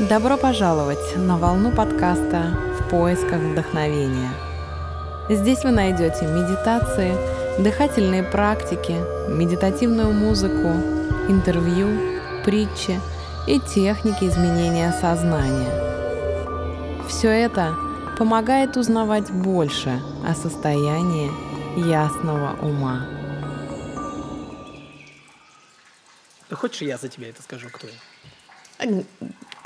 Добро пожаловать на волну подкаста «В поисках вдохновения». Здесь вы найдете медитации, дыхательные практики, медитативную музыку, интервью, притчи и техники изменения сознания. Все это помогает узнавать больше о состоянии ясного ума. Ты хочешь, я за тебя это скажу, кто я?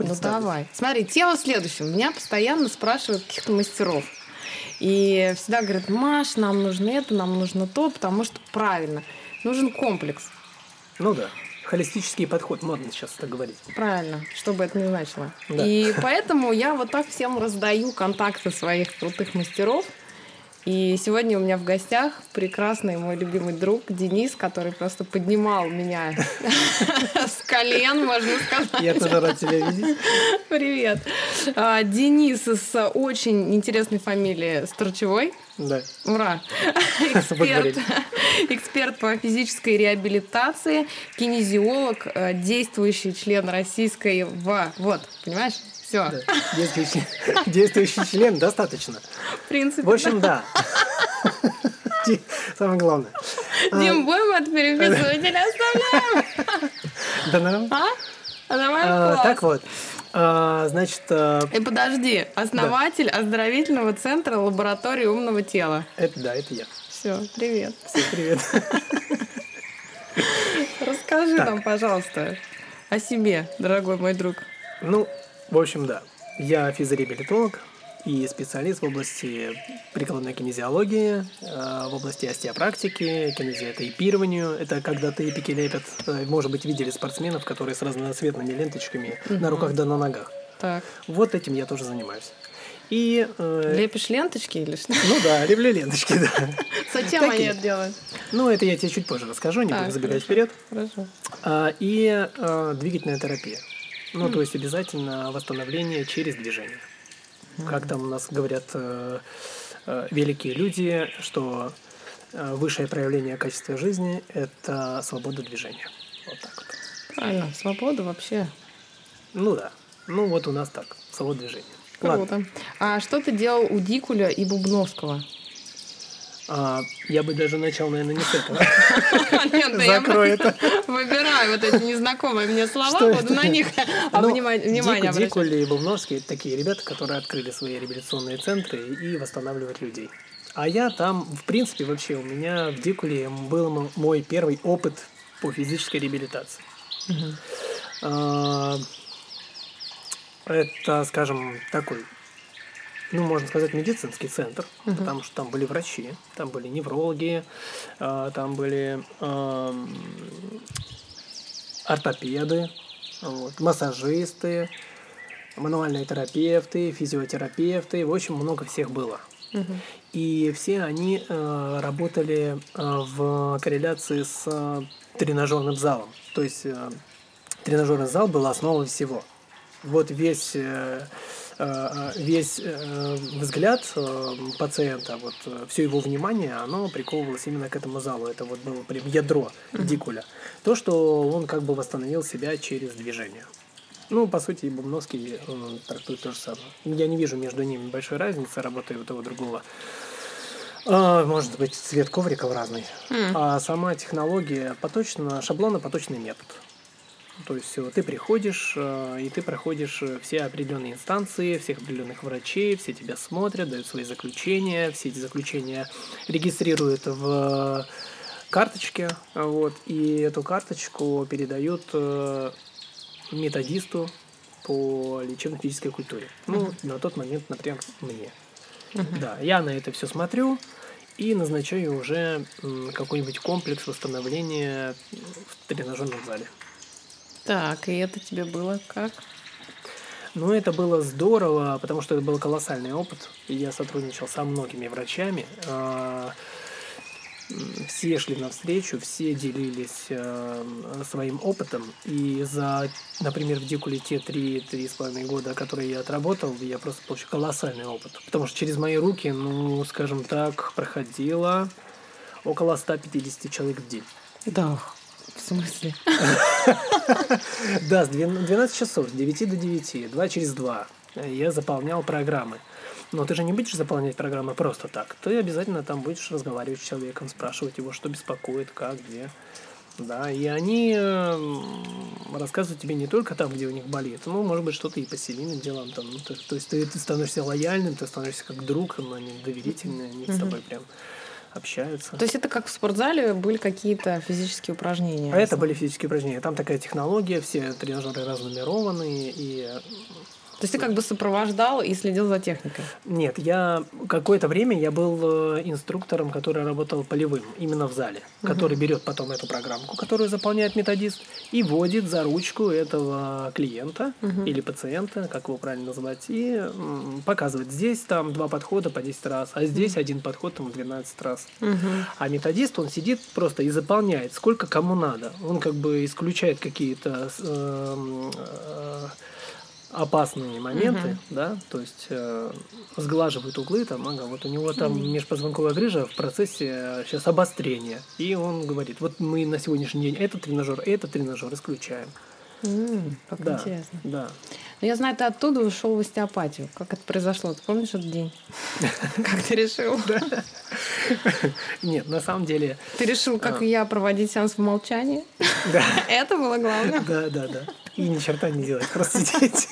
Ну давай. Смотри, тело в следующем. Меня постоянно спрашивают каких-то мастеров. И всегда говорят: Маш, нам нужно это, нам нужно то, потому что правильно. Нужен комплекс. Ну да. Холистический подход. Модно сейчас это говорить. Правильно. Что бы это ни значило. Да. И поэтому я вот так всем раздаю контакты своих крутых мастеров. И сегодня у меня в гостях прекрасный мой любимый друг Денис, который просто поднимал меня с колен, можно сказать. Я тоже рад тебя видеть. Привет. Денис с очень интересной фамилией Сторчевой. Да. Ура! Эксперт по физической реабилитации, кинезиолог, действующий член российской ВА. Вот, понимаешь? Все. Да. Действующий член достаточно. В принципе. В общем, да. Самое главное. Дим, будем это переписывать или оставляем? Да нормально. А? Нормально, класс. Так вот. Значит... И подожди. Основатель оздоровительного центра Лаборатории Умного Тела. Это да, это я. Все, привет. Всем привет. Расскажи нам, пожалуйста, о себе, дорогой мой друг. Ну... В общем, да. Я физиореабилитолог и специалист в области прикладной кинезиологии, в области остеопрактики, кинезиотейпированию. Это когда тейпики лепят. Может быть, видели спортсменов, которые с разноцветными ленточками на руках да на ногах. Так. Вот этим я тоже занимаюсь. И, лепишь ленточки или что? Ну да, леплю ленточки, да. Зачем они это делают? Ну, это я тебе чуть позже расскажу, не буду забегать вперед. Хорошо. И двигательная терапия. Ну, то есть обязательно восстановление через движение. Как там у нас говорят великие люди, что высшее проявление качества жизни – это свобода движения. Вот так вот. Правильно, свобода вообще. Ну да. Ну вот у нас так, свобода движения. Круто. Ладно. А что ты делал у Дикуля и Бубновского? Я бы даже начал, наверное, не с этого. Закрой это. Выбираю вот эти незнакомые мне слова, буду на них внимание обращать. Дикуль и Бубновский – это такие ребята, которые открыли свои реабилитационные центры и восстанавливают людей. А я там, в принципе, вообще у меня в Дикуле был мой первый опыт по физической реабилитации. Это, скажем, такой... Ну, можно сказать, медицинский центр, потому что там были врачи, там были неврологи, там были ортопеды, вот, массажисты, мануальные терапевты, физиотерапевты. В общем, много всех было. И все они работали в корреляции с тренажерным залом. То есть тренажерный зал был основой всего. Вот весь взгляд пациента, вот все его внимание, оно приковывалось именно к этому залу. Это вот было прям ядро Дикуля. То, что он как бы восстановил себя через движение. Ну, по сути, и Бубновский трактует то же самое. Я не вижу между ними большой разницы, работаю у того другого. Может быть, цвет ковриков разный. А сама технология поточно, шаблонно-поточный метод. То есть ты приходишь, и ты проходишь все определенные инстанции, всех определенных врачей, все тебя смотрят, дают свои заключения, все эти заключения регистрируют в карточке, вот, и эту карточку передают методисту по лечебно-физической культуре. Ну, на тот момент, например, мне. Да, я на это все смотрю и назначаю уже какой-нибудь комплекс восстановления в тренажерном зале. Так, и это тебе было как? Ну, это было здорово, потому что это был колоссальный опыт. Я сотрудничал со многими врачами. Все шли навстречу, все делились своим опытом. И за, например, в Дикуле те 3-3,5 года, которые я отработал, я просто получил колоссальный опыт. Потому что через мои руки, ну, скажем так, проходило около 150 человек в день. Да. В смысле? Да, с 12 часов, с 9 до 9, 2 через 2 я заполнял программы. Но ты же не будешь заполнять программы просто так. Ты обязательно там будешь разговаривать с человеком, спрашивать его, что беспокоит, как, где. Да, и они рассказывают тебе не только там, где у них болит, ну, может быть, что-то и по семейным делам там. Ну, то есть ты становишься лояльным, ты становишься как друг, но они доверительные, они с тобой прям общаются. То есть это как в спортзале были какие-то физические упражнения? А это были физические упражнения. Там такая технология, все тренажеры разнумерованные и... То есть ты как бы сопровождал и следил за техникой? Нет, я какое-то время я был инструктором, который работал полевым, именно в зале, который берет потом эту программку, которую заполняет методист, и вводит за ручку этого клиента или пациента, как его правильно назвать, и показывает: здесь там 2 подхода по 10 раз, а здесь 1 подход там 12 раз. А методист, он сидит просто и заполняет, сколько кому надо. Он как бы исключает какие-то... опасные моменты, да, то есть сглаживают углы, там, ага, вот у него там межпозвонковая грыжа в процессе сейчас обострения, и он говорит: вот мы на сегодняшний день этот тренажер исключаем. Как да, интересно. Да. Но я знаю, ты оттуда ушел в остеопатию. Как это произошло? Ты помнишь этот день? Как ты решил? Нет, на самом деле... Ты решил, как я, проводить сеанс в молчании? Да. Это было главное? Да, да, да. И ни черта не делать, просто сидеть,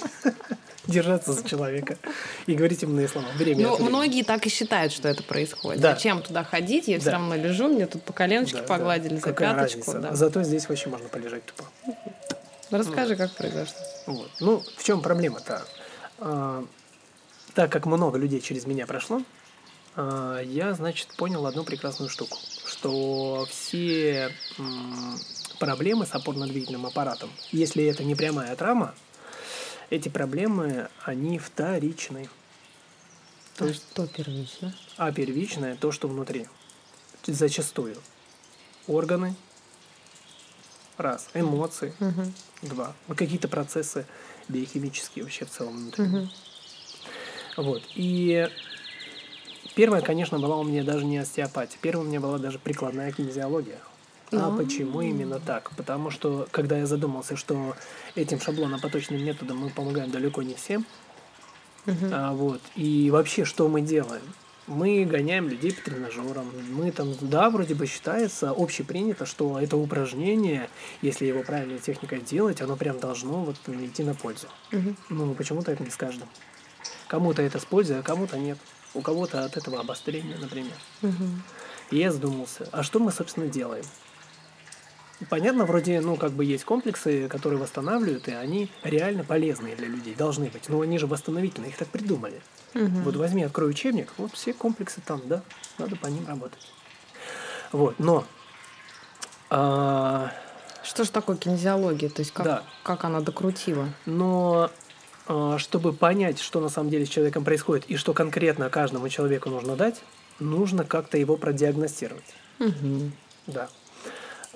держаться за человека и говорить умные слова. Ну, многие так и считают, что это происходит. Да. Зачем туда ходить? Я все равно лежу, мне тут по коленочке погладили, за пяточку. Да. Зато здесь вообще можно полежать тупо. Расскажи, как произошло. Вот. Ну, в чем проблема-то? Так как много людей через меня прошло, я, значит, понял одну прекрасную штуку, что все проблемы с опорно-двигательным аппаратом, если это не прямая травма, эти проблемы, они вторичны. То есть что первичное? А первичное то, что внутри. Зачастую. Органы. Раз. Эмоции. Два. Вот какие-то процессы биохимические вообще в целом внутри. Вот. И первая, конечно, была у меня даже не остеопатия. Первая у меня была даже прикладная кинезиология. А почему именно так? Потому что, когда я задумался, что этим шаблонно-поточным методом мы помогаем далеко не всем, вот, и вообще, что мы делаем? Мы гоняем людей по тренажерам. Мы там, да, вроде бы считается, общепринято, что это упражнение, если его правильной техникой делать, оно прям должно вот идти на пользу. Ну, почему-то это не с каждым. Кому-то это с пользой, а кому-то нет. У кого-то от этого обострение, например. И я задумался, а что мы, собственно, делаем? Понятно, вроде, ну, как бы есть комплексы, которые восстанавливают, и они реально полезные для людей, должны быть. Но они же восстановительные, их так придумали. Вот возьми, открой учебник, вот все комплексы там, да, надо по ним работать. Вот, но... Что же такое кинезиология? То есть как она докрутила? Но чтобы понять, что на самом деле с человеком происходит, и что конкретно каждому человеку нужно дать, нужно как-то его продиагностировать. Да.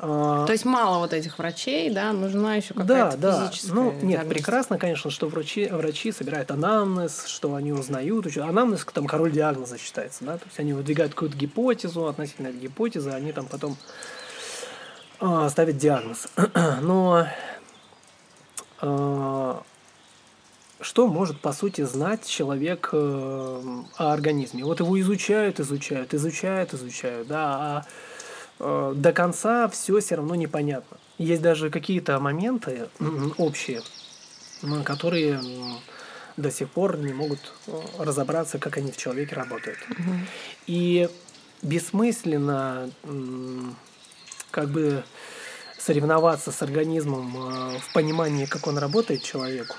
То есть мало вот этих врачей, да, нужна еще какая-то физическая. Ну, нет, прекрасно, конечно, что врачи собирают анамнез, что они узнают. Анамнез там король диагноза считается, да, то есть они выдвигают какую-то гипотезу, относительно этой гипотезы, они там потом ставят диагноз. Но что может, по сути, знать человек о организме? Вот его изучают, да, до конца все равно непонятно. Есть даже какие-то моменты общие, которые до сих пор не могут разобраться, как они в человеке работают. И бессмысленно как бы соревноваться с организмом в понимании, как он работает человеку,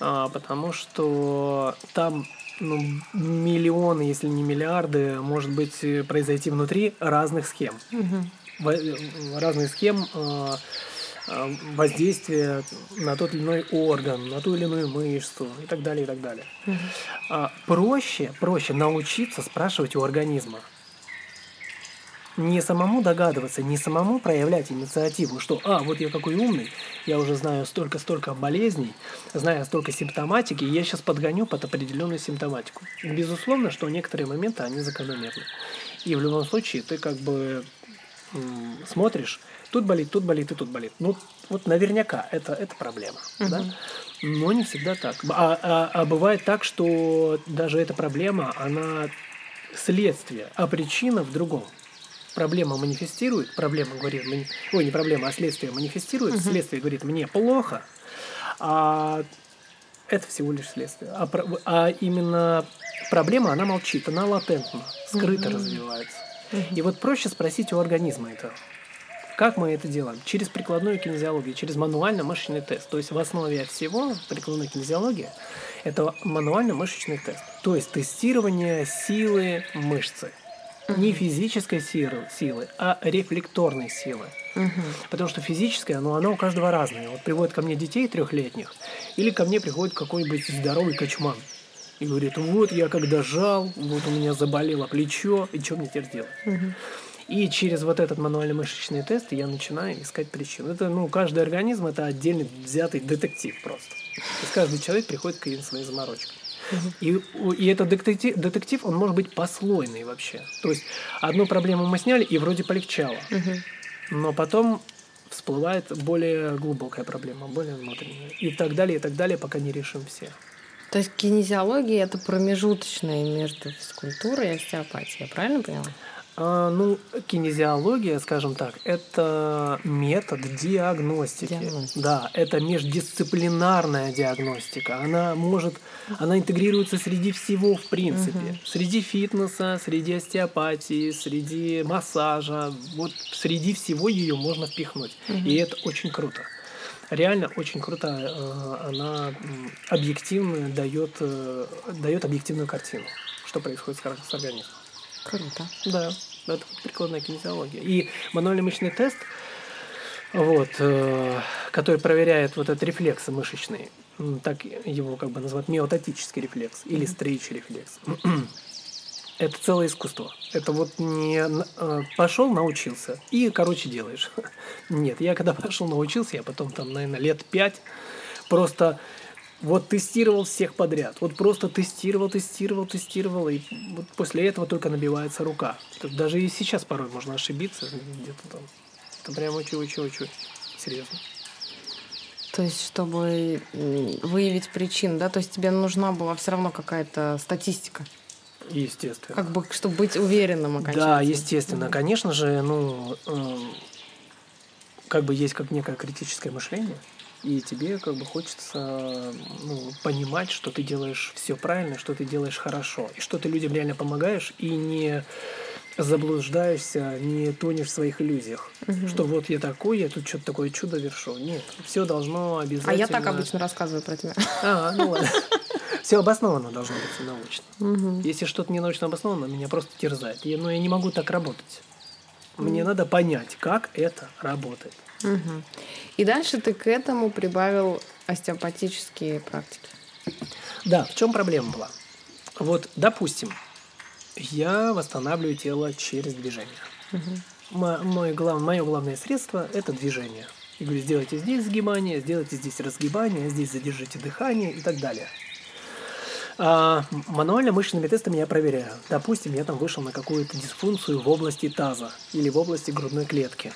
потому что там... Ну, миллионы, если не миллиарды, может быть, произойти внутри разных схем. Разных схем воздействия на тот или иной орган, на ту или иную мышцу и так далее, и так далее. Проще научиться спрашивать у организма. Не самому догадываться, не самому проявлять инициативу, что вот я какой умный, я уже знаю столько-столько болезней, знаю столько симптоматики, я сейчас подгоню под определенную симптоматику. Безусловно, что некоторые моменты, они закономерны. И в любом случае ты как бы смотришь, тут болит и тут болит. Ну, вот наверняка это проблема. Да? Но не всегда так. А бывает так, что даже эта проблема, она следствие, а причина в другом. Проблема манифестирует, проблема говорит, ой, не проблема, а следствие манифестирует, следствие говорит, мне плохо, а это всего лишь следствие. А именно проблема, она молчит, она латентна, скрыто развивается. И вот проще спросить у организма это. Как мы это делаем? Через прикладную кинезиологию, через мануально-мышечный тест. То есть в основе всего прикладной кинезиологии это мануально-мышечный тест. То есть тестирование силы мышцы. Не физической силы, а рефлекторной силы. Потому что физическое, оно у каждого разное. Вот приводит ко мне детей трехлетних, или ко мне приходит какой-нибудь здоровый качман и говорит, вот я когда жал, вот у меня заболело плечо, и что мне теперь делать? И через вот этот мануально-мышечный тест я начинаю искать причину. Это, каждый организм – это отдельно взятый детектив просто. То есть каждый человек приходит к своей заморочке. И этот детектив, он может быть послойный вообще. То есть одну проблему мы сняли, и вроде полегчало. Но потом всплывает более глубокая проблема, более внутренняя. И так далее, пока не решим все. То есть кинезиология – это промежуточная между физкультурой и остеопатией. Я правильно поняла? Кинезиология, скажем так, это метод диагностики. Да, это междисциплинарная диагностика. Она интегрируется среди всего, в принципе. Среди фитнеса, среди остеопатии, среди массажа. Вот среди всего ее можно впихнуть. И это очень круто. Реально очень круто. Она объективно дает объективную картину, что происходит с организмом. Круто. Да, это прикладная кинезиология. И мануально-мышечный тест, который проверяет вот этот рефлекс мышечный, так его как бы называют миотатический рефлекс или стрейч-рефлекс. Это целое искусство. Это вот не пошел, научился и, делаешь. Нет, я когда пошел, научился, я потом там, наверное, лет 5 просто... Вот тестировал всех подряд. Вот просто тестировал. И вот после этого только набивается рука. Даже и сейчас порой можно ошибиться. Где-то там. Это прям очень-очень-очень серьезно. То есть, чтобы выявить причину, да? То есть тебе нужна была все равно какая-то статистика? Естественно. Как бы, чтобы быть уверенным окончательно. Да, естественно. Конечно же, есть как некое критическое мышление. И тебе хочется понимать, что ты делаешь все правильно, что ты делаешь хорошо, и что ты людям реально помогаешь, и не заблуждаешься, не тонешь в своих иллюзиях, что вот я такой, я тут что-то такое чудо вершу. Нет, все должно обязательно... А я так обычно рассказываю про тебя. Ладно. Все обосновано должно быть научно. Если что-то не научно обосновано, меня просто терзает. Но я не могу так работать. Мне надо понять, как это работает. И дальше ты к этому прибавил остеопатические практики. Да, в чем проблема была? Вот, допустим, я восстанавливаю тело через движение. Мое главное средство – это движение. Я говорю, сделайте здесь сгибание, сделайте здесь разгибание, здесь задержите дыхание и так далее. Мануально-мышечными тестами я проверяю. Допустим, я там вышел на какую-то дисфункцию в области таза или в области грудной клетки.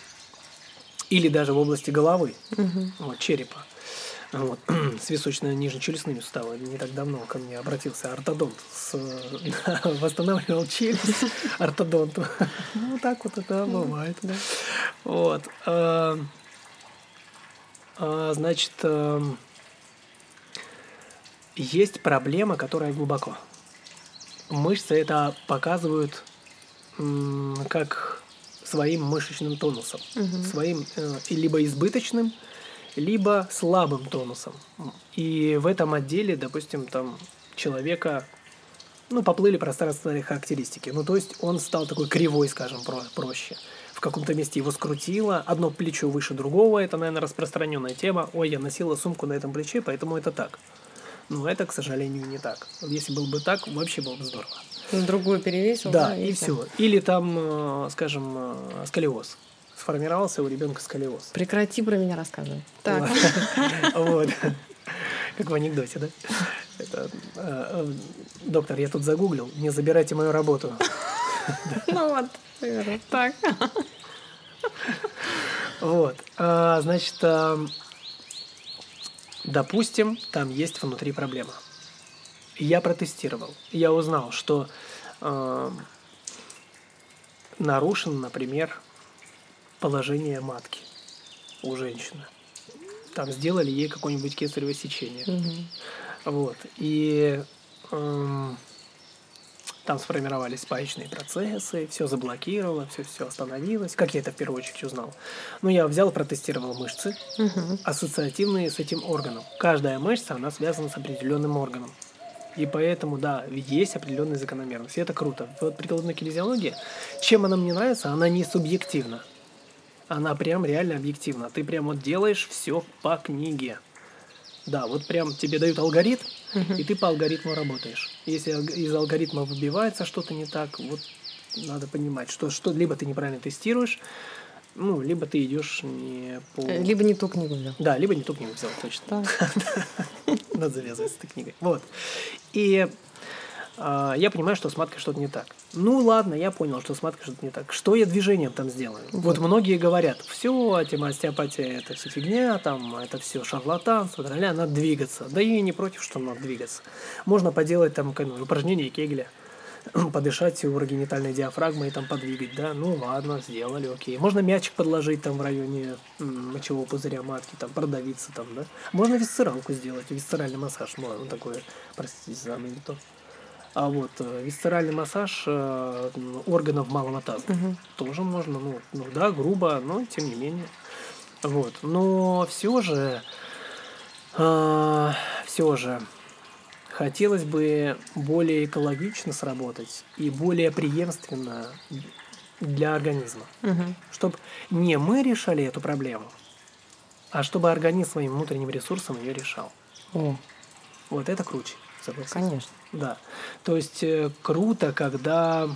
Или даже в области головы, черепа, с височно-нижнечелюстными суставами. Не так давно ко мне обратился ортодонт, восстанавливал челюсть ортодонту. Так вот это бывает. Значит, есть проблема, которая глубоко. Мышцы это показывают как... своим мышечным тонусом, своим либо избыточным, либо слабым тонусом. И в этом отделе, допустим, там человека, поплыли пространственные характеристики. То есть он стал такой кривой, скажем, проще. В каком-то месте его скрутило, одно плечо выше другого, это, наверное, распространенная тема. Ой, я носила сумку на этом плече, поэтому это так. Но это, к сожалению, не так. Если был бы так, вообще было бы здорово. Другую перевесил. Да, и все. Или там, скажем, сколиоз. Сформировался у ребенка сколиоз. Прекрати про меня рассказывать. Так. Вот. Как в анекдоте, да? Доктор, я тут загуглил, не забирайте мою работу. Вот, значит, допустим, там есть внутри проблема. Я протестировал, я узнал, что нарушено, например, положение матки у женщины. Там сделали ей какое-нибудь кесарево сечение. Угу. Вот, и там сформировались паечные процессы, все заблокировало, все остановилось. Как я это в первую очередь узнал? Ну, я взял, протестировал мышцы, ассоциативные с этим органом. Каждая мышца, она связана с определенным органом. И поэтому, да, есть определенные закономерности. И это круто. Вот прикладная кинезиология, чем она мне нравится, она не субъективна. Она прям реально объективна. Ты прям вот делаешь все по книге. Да, вот прям тебе дают алгоритм, и ты по алгоритму работаешь. Если из алгоритма выбивается что-то не так, вот надо понимать, что либо ты неправильно тестируешь, ну, либо ты идешь не по... Либо не ту книгу взял. Да, либо не ту книгу взял, точно. Надо завязываться с этой книгой. Вот. И я понимаю, что с маткой что-то не так. Ну, ладно, я понял, что с маткой что-то не так. Что я движением там сделаю? Вот многие говорят, все, тема остеопатия – это все фигня, там, это все шарлатанство, надо двигаться. Да я и не против, что надо двигаться. Можно поделать там упражнение Кегеля, подышать урогенитальной диафрагмой и там подвигать, да, ну ладно, сделали, окей. Можно мячик подложить там в районе мочевого пузыря матки, там продавиться там, да. Можно висцералку сделать, висцеральный массаж, ну ладно, такое, простите, самое не то. А вот висцеральный массаж органов малого таза тоже можно, ну да, грубо, но тем не менее. Вот, но все же хотелось бы более экологично сработать и более преемственно для организма. Чтобы не мы решали эту проблему, а чтобы организм своим внутренним ресурсом ее решал. Вот это круче, согласен. Конечно. Да. То есть круто, когда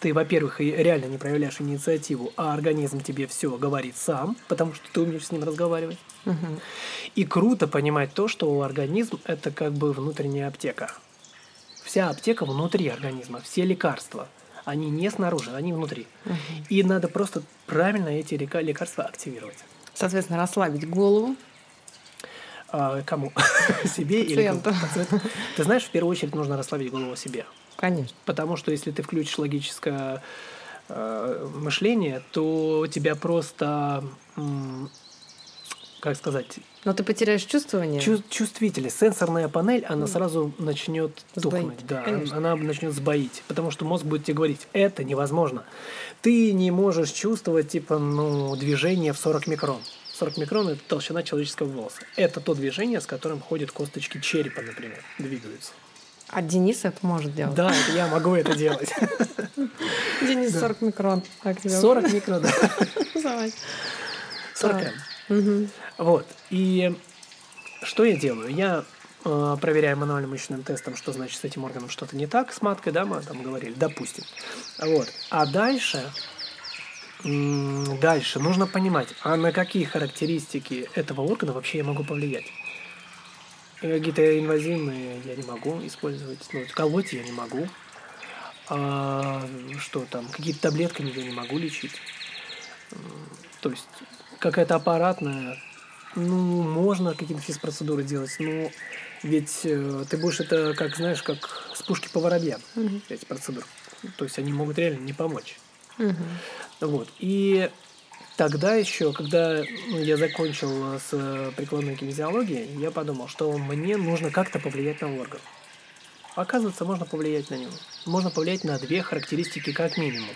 ты, во-первых, реально не проявляешь инициативу, а организм тебе все говорит сам, потому что ты умеешь с ним разговаривать. И круто понимать то, что организм – это как бы внутренняя аптека. Вся аптека внутри организма, все лекарства. Они не снаружи, они внутри. И надо просто правильно эти лекарства активировать. Соответственно, расслабить голову. Кому? Себе или пациенту? Ты знаешь, в первую очередь нужно расслабить голову себе. Конечно. Потому что если ты включишь логическое мышление, то тебя просто, как сказать... Но ты потеряешь чувствование. Чувствительность. Сенсорная панель, она сразу начнет тухнуть. Да, она начнет сбоить. Потому что мозг будет тебе говорить, это невозможно. Ты не можешь чувствовать типа, движение в 40 микрон. 40 микрон – это толщина человеческого волоса. Это то движение, с которым ходят косточки черепа, например, двигаются. А Денис это может делать. Да, я могу это делать. Денис, 40 микрон. 40 микрон, да. 40 м. Вот. И что я делаю? Я проверяю мануальным мышечным тестом, что значит с этим органом что-то не так, с маткой, да, мы там говорили, допустим. Вот. А дальше нужно понимать, а на какие характеристики этого органа вообще я могу повлиять. Какие-то инвазивные я не могу использовать, колоть я не могу, что там, какие-то таблетками я не могу лечить. То есть какая-то аппаратная, можно какие-то физпроцедуры делать, но ведь ты будешь это, как знаешь, как с пушки по воробьям, эти процедуры. То есть они могут реально не помочь. Вот. И тогда еще, когда я закончил с прикладной кинезиологией, я подумал, что мне нужно как-то повлиять на орган. Оказывается, можно повлиять на него. Можно повлиять на две характеристики как минимум.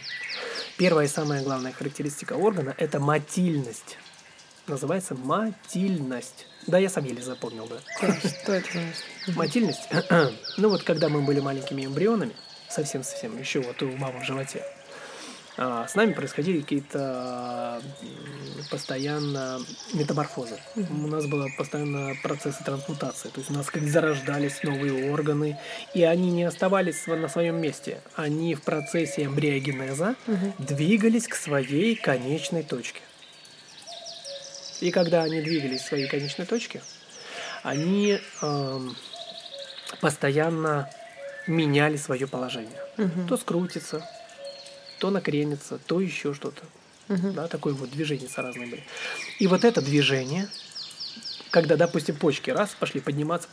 Первая и самая главная характеристика органа – это мотильность. Называется мотильность. Да, я сам еле запомнил, да. Что это значит? Мотильность? Ну вот, когда мы были маленькими эмбрионами, совсем-совсем, еще вот у мамы в животе, с нами происходили какие-то постоянно метаморфозы. У нас были постоянно процессы трансмутации. То есть у нас как зарождались новые органы, и они не оставались на своем месте. Они в процессе эмбриогенеза двигались к своей конечной точке. И когда они двигались к своей конечной точке, они постоянно меняли свое положение. То скрутится, то накренится, то еще что-то. Да, такое вот движение разное были. И вот это движение, когда, допустим, почки раз пошли подниматься,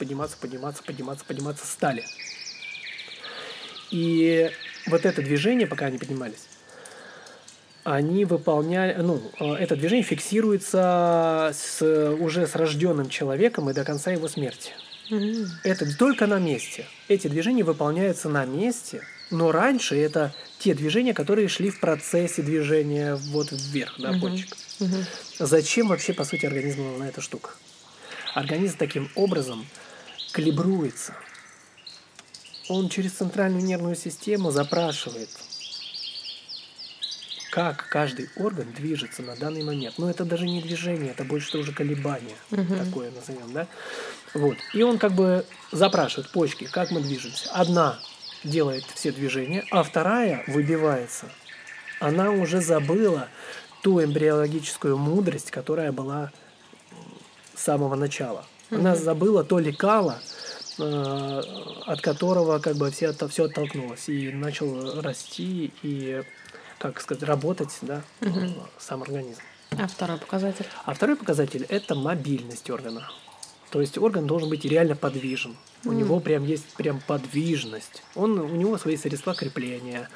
стали. И вот это движение, пока они поднимались, они выполняли, это движение фиксируется уже с рожденным человеком и до конца его смерти. Mm-hmm. Это только на месте. Эти движения выполняются на месте, но раньше это те движения, которые шли в процессе движения вот вверх, да, пончик. Mm-hmm. Зачем вообще, по сути, организму нужна эта штука? Организм таким образом калибруется. Он через центральную нервную систему запрашивает, как каждый орган движется на данный момент. Но это даже не движение, это больше уже колебание такое, назовем, да? Вот. И он как бы запрашивает почки, как мы движемся. Одна делает все движения, а вторая выбивается. Она уже забыла ту эмбриологическую мудрость, которая была с самого начала. Она забыла то лекало, от которого как бы все оттолкнулось. И начал расти и... как сказать, работать, да, сам организм. А второй показатель? А второй показатель – это мобильность органа. То есть орган должен быть реально подвижен. У него прям есть прям подвижность. У него свои средства крепления,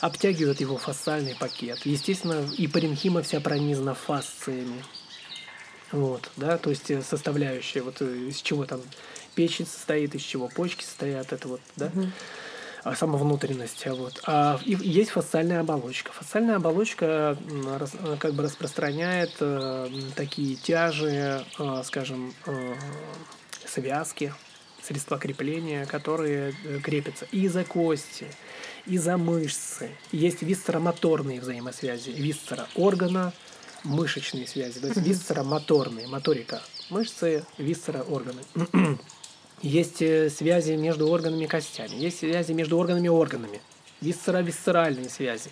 обтягивают его фасциальный пакет. Естественно, и паренхима вся пронизана фасциями. Вот, да, то есть составляющая, вот из чего там печень состоит, из чего почки состоят, это вот, да. Сама внутренность. Вот. И есть фасциальная оболочка. Фасциальная оболочка как бы распространяет такие тяжи, скажем, связки, средства крепления, которые крепятся и за кости, и за мышцы. Есть висцеромоторные взаимосвязи. Висцера органа, мышечные связи. То есть висцеромоторные, моторика мышцы, висцера органы. Есть связи между органами и костями, есть связи между органами и органами, висцеровисцеральные связи.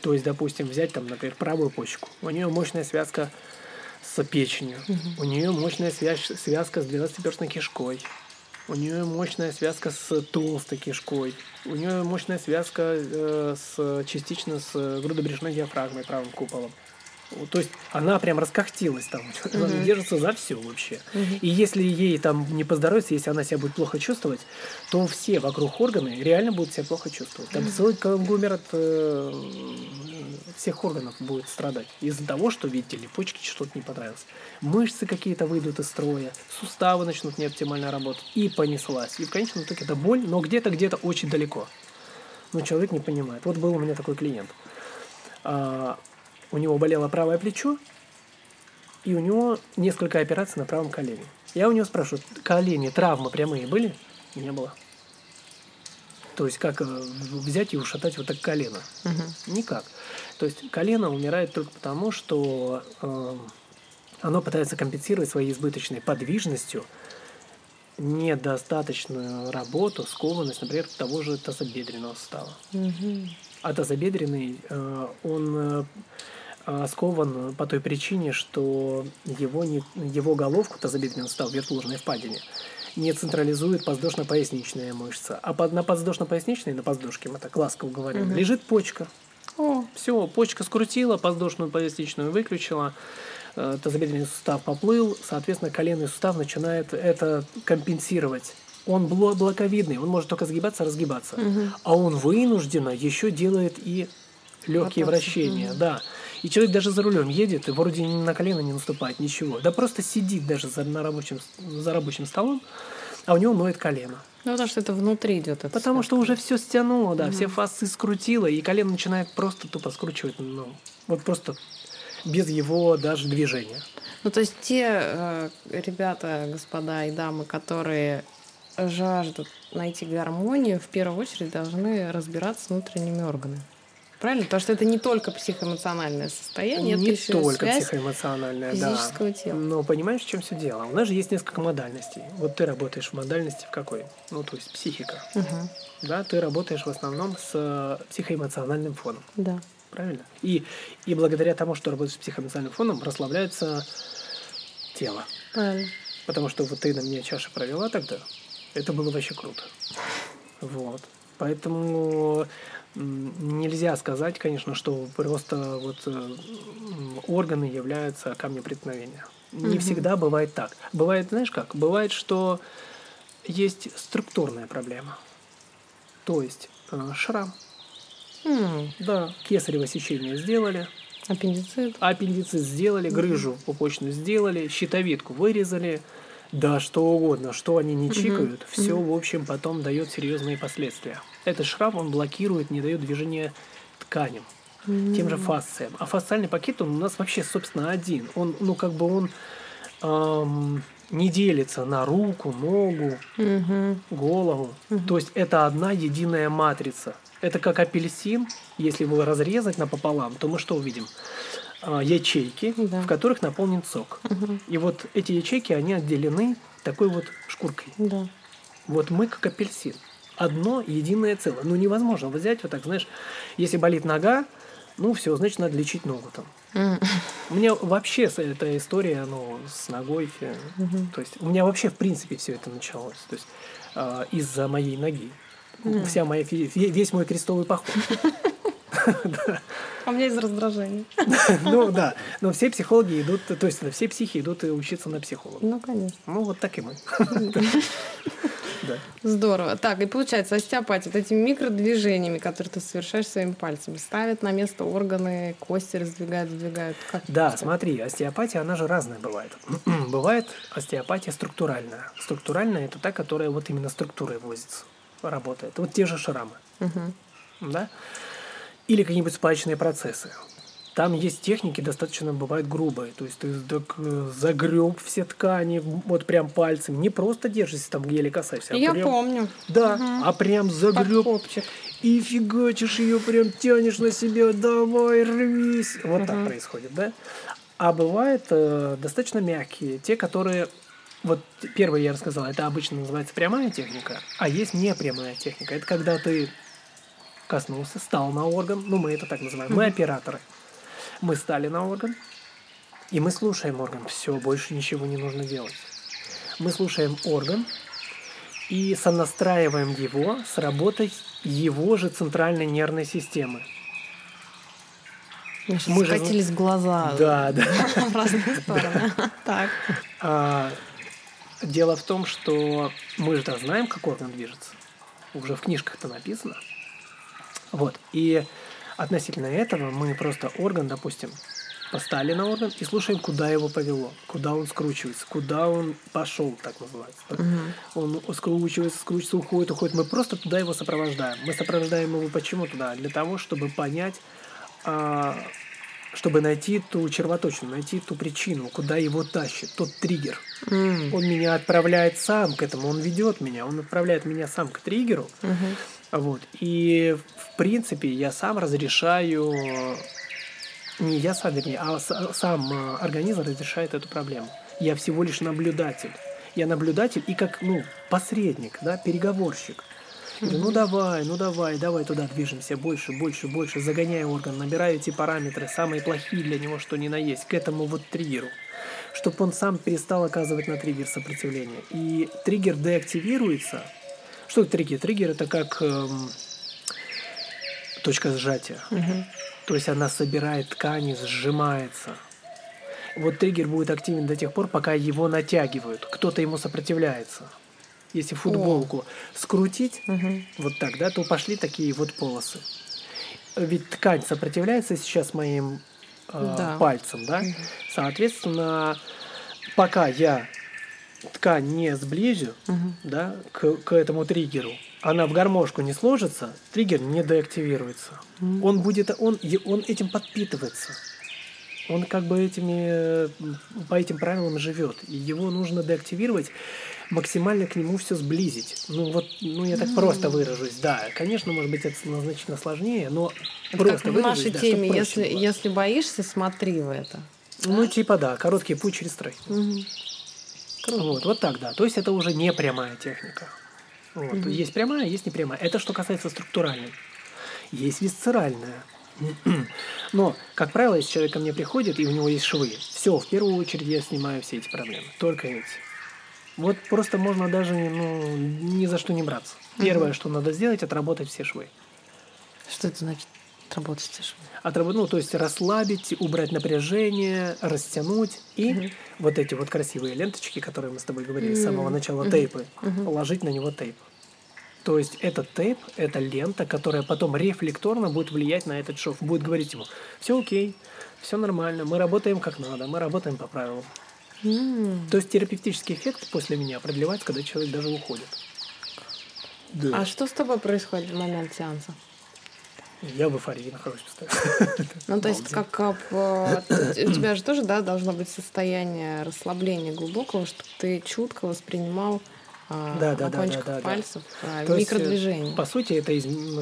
То есть, допустим, взять, там, например, правую почку, у нее мощная связка с печенью, у нее мощная связка с 12-перстной кишкой, у нее мощная связка с толстой кишкой, у нее мощная связка частично с грудобрюшной диафрагмой, правым куполом. То есть она прям раскохтилась там, она держится за все вообще. И если ей там не поздоровится, если она себя будет плохо чувствовать, то все вокруг органы реально будут себя плохо чувствовать. Там целый конгломерат всех органов будет страдать из-за того, что, видите ли, почки что-то не понравилось. Мышцы какие-то выйдут из строя, суставы начнут неоптимально работать. И понеслась. И в конечном итоге это боль, но где-то очень далеко. Но человек не понимает. Вот был у меня такой клиент. У него болело правое плечо, и у него несколько операций на правом колене. Я у него спрашиваю, колени, травмы прямые были? Не было. То есть, как взять и ушатать вот так колено? Никак. То есть, колено умирает только потому, что оно пытается компенсировать своей избыточной подвижностью недостаточную работу, скованность, например, того же тазобедренного сустава. А тазобедренный, он... скован по той причине, что его головку тазобедренного сустава, вертлужной впадине, не централизует подвздошно-поясничная мышца. А на подвздошно-поясничной, на подвздошке, мы так ласково говорим, лежит почка. Все, почка скрутила, подвздошно-поясничную выключила, тазобедренный сустав поплыл, соответственно, коленный сустав начинает это компенсировать. Он блоковидный, он может только сгибаться, разгибаться. А он вынужденно еще делает и легкие вращения, да. И человек даже за рулем едет, и вроде на колено не наступает, ничего. Да просто сидит даже за рабочим столом, а у него ноет колено. Ну, потому что это внутри идет. Потому что уже все стянуло, да, все фасции скрутило, и колено начинает просто тупо скручивать, вот просто без его даже движения. Ну, то есть те ребята, господа и дамы, которые жаждут найти гармонию, в первую очередь должны разбираться с внутренними органами. Правильно? Потому что это не только психоэмоциональное состояние, не это только психоэмоциональное, физического тела. Но понимаешь, в чем все дело? У нас же есть несколько модальностей. Вот ты работаешь в модальности в какой? То есть психика. Да, ты работаешь в основном с психоэмоциональным фоном. Да. Правильно? И благодаря тому, что работаешь с психоэмоциональным фоном, расслабляется тело. Правильно. Потому что вот ты на меня чашу провела тогда, это было вообще круто. Вот. Поэтому нельзя сказать, конечно, что просто вот органы являются камнем преткновения. Не всегда бывает так. Бывает, знаешь как? Бывает, что есть структурная проблема. То есть шрам. Да, кесарево сечение сделали. Аппендицит. Аппендицит сделали, грыжу пупочную сделали, щитовидку вырезали. Да, что угодно, что они не чикают, все, в общем, потом дает серьезные последствия. Этот шрам, он блокирует, не дает движения тканям, тем же фасциям. А фасциальный пакет, он у нас вообще, собственно, один. Он, ну, как бы он не делится на руку, ногу, голову. То есть это одна единая матрица. Это как апельсин, если его разрезать напополам, то мы что увидим? Ячейки, в которых наполнен сок. И вот эти ячейки, они отделены такой вот шкуркой. Вот мы как апельсин. Одно единое целое. Ну, невозможно взять вот так, знаешь, если болит нога, ну, все, значит, надо лечить ногу там. У меня вообще эта история, ну, с ногой, то есть у меня вообще, в принципе, все это началось. То есть из-за моей ноги. Вся моя, весь мой крестовый поход. А у меня из раздражения. Ну да, но все психологи идут, то есть все психи идут и учиться на психолога. Ну, конечно. Ну, вот так и мы. Здорово. Так, и получается, остеопатия вот этими микродвижениями, которые ты совершаешь своими пальцами, ставят на место органы, кости раздвигают, сдвигают. Да, смотри, остеопатия, она же разная бывает. Бывает остеопатия структуральная. Структуральная – это та, которая вот именно структурой возится, работает. Вот те же шрамы. Да? Или какие-нибудь спаечные процессы. Там есть техники, достаточно бывают грубые. То есть ты загреб все ткани, вот прям пальцем. Не просто держишься там, где или касаешься. А я прям... помню. Да, а прям загреб. И фигачишь ее, прям тянешь на себя. Давай, рвись. Вот так происходит, да? А бывают достаточно мягкие. Те, которые... Вот первое я рассказал, это обычно называется прямая техника. А есть непрямая техника. Это когда ты... коснулся, стал на орган, ну мы это так называем, мы операторы. Мы стали на орган, и мы слушаем орган. Все, больше ничего не нужно делать. Мы слушаем орган и сонастраиваем его с работой его же центральной нервной системы. Мы же катились в глаза. Да, да. В разные стороны. Так. Дело в том, что мы же знаем, как орган движется. Уже в книжках-то написано. Вот. И относительно этого мы просто орган, допустим, поставили на орган и слушаем, куда его повело, куда он скручивается, куда он пошел, так называется. Он скручивается, скручивается, уходит, уходит. Мы просто туда его сопровождаем. Мы сопровождаем его почему туда? Для того, чтобы понять, чтобы найти ту червоточину, найти ту причину, куда его тащит, тот триггер. Он меня отправляет сам к этому, он ведет меня, он отправляет меня сам к триггеру. Вот. И, в принципе, я сам разрешаю... Не я сам, вернее, а сам организм разрешает эту проблему. Я всего лишь наблюдатель. Я наблюдатель и как, ну, посредник, да, переговорщик. Говорю, ну давай, туда движемся, больше, загоняю орган, набираю эти параметры, самые плохие для него, что ни на есть, к этому вот триггеру, чтобы он сам перестал оказывать на триггер сопротивление. И триггер деактивируется. Что это триггер? Триггер – это как точка сжатия. То есть она собирает ткани, сжимается. Вот триггер будет активен до тех пор, пока его натягивают. Кто-то ему сопротивляется. Если футболку скрутить вот так, да, то пошли такие вот полосы. Ведь ткань сопротивляется сейчас моим пальцем. Да? Соответственно, пока я... ткань не сближу, да, к этому триггеру, она в гармошку не сложится, триггер не деактивируется. Он будет, он этим подпитывается. Он как бы по этим правилам живет. И его нужно деактивировать, максимально к нему все сблизить. Ну вот, ну я так просто выражусь. Да, конечно, может быть, это значительно сложнее, но это просто выражусь. В нашей теме, если боишься, смотри в это. Ну типа да, короткий путь через строй. Вот так, да. То есть это уже не прямая техника. Вот. Есть прямая, есть непрямая. Это что касается структуральной. Есть висцеральная. Но, как правило, если человек ко мне приходит, и у него есть швы, все, в первую очередь я снимаю все эти проблемы. Только эти. Вот просто можно даже ни за что не браться. Первое, что надо сделать, отработать все швы. Что это значит? Отработать все швы? Ну, то есть расслабить, убрать напряжение, растянуть. И вот эти вот красивые ленточки, которые мы с тобой говорили с самого начала, тейпы, положить на него тейп. То есть этот тейп, эта лента, которая потом рефлекторно будет влиять на этот шов. Будет говорить ему: все окей, все нормально, мы работаем как надо, мы работаем по правилам. То есть терапевтический эффект после меня продлевается, когда человек даже уходит. Да. А что с тобой происходит в момент сеанса? Я в эйфории нахожусь постоянно. Ну, то есть, как у тебя же тоже, да, должно быть состояние расслабления глубокого, чтобы ты чутко воспринимал на кончиках пальцев микродвижения. По сути, это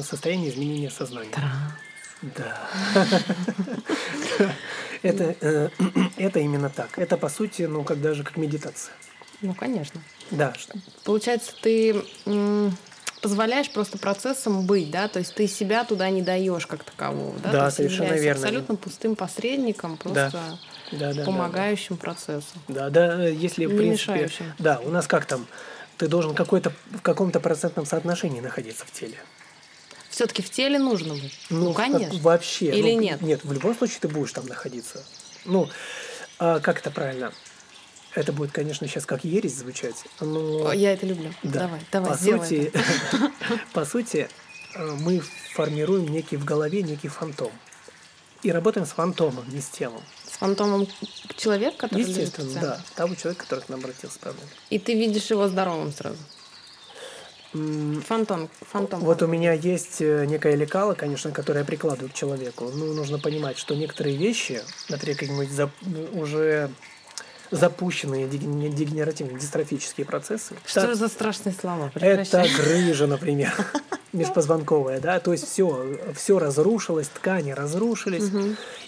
состояние изменения сознания. Да. Это именно так. Это, по сути, как даже как медитация. Ну, конечно. Да. Получается, ты позволяешь просто процессам быть, да? То есть ты себя туда не даешь как такового, да? Да, совершенно верно. Абсолютно пустым посредником, просто помогающим процессу. Да, если в принципе... Да, у нас как там? Ты должен в каком-то процентном соотношении находиться в теле. Все-таки в теле нужно быть? Ну, конечно. Вообще. Или нет? Нет, в любом случае ты будешь там находиться. Как это правильно? Это будет, конечно, сейчас как ересь звучать, но... Я это люблю. Да. Давай, сделай это. По сути, мы формируем в голове некий фантом. И работаем с фантомом, не с телом. С фантомом человека, который... Естественно, да. Того человека, который к нам обратился. И ты видишь его здоровым сразу? Фантом. Вот у меня есть некое лекало, конечно, которое я прикладываю к человеку. Нужно понимать, что некоторые вещи, например, уже запущенные дегенеративные, дистрофические процессы. Что за страшные слова? Прекращай. Это грыжа, например, межпозвонковая, да, то есть все разрушилось, ткани разрушились,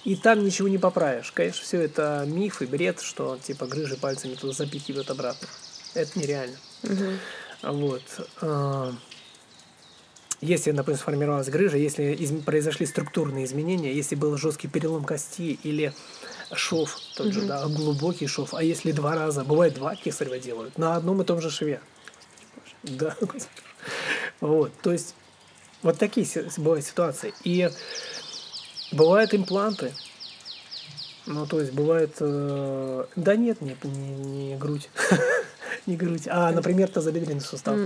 и там ничего не поправишь. Конечно, все это миф и бред, что типа грыжи пальцами туда запихивают обратно. Это нереально. Вот. Если, например, сформировалась грыжа, если произошли структурные изменения, если был жесткий перелом кости или шов тот же, да, глубокий шов, а если два раза, бывает два кесарева делают на одном и том же шве. Да. Вот, то есть вот такие бывают ситуации. И бывают импланты. То есть бывает... Да нет, не грудь. Не грудь, а, например, тазобедренный сустав.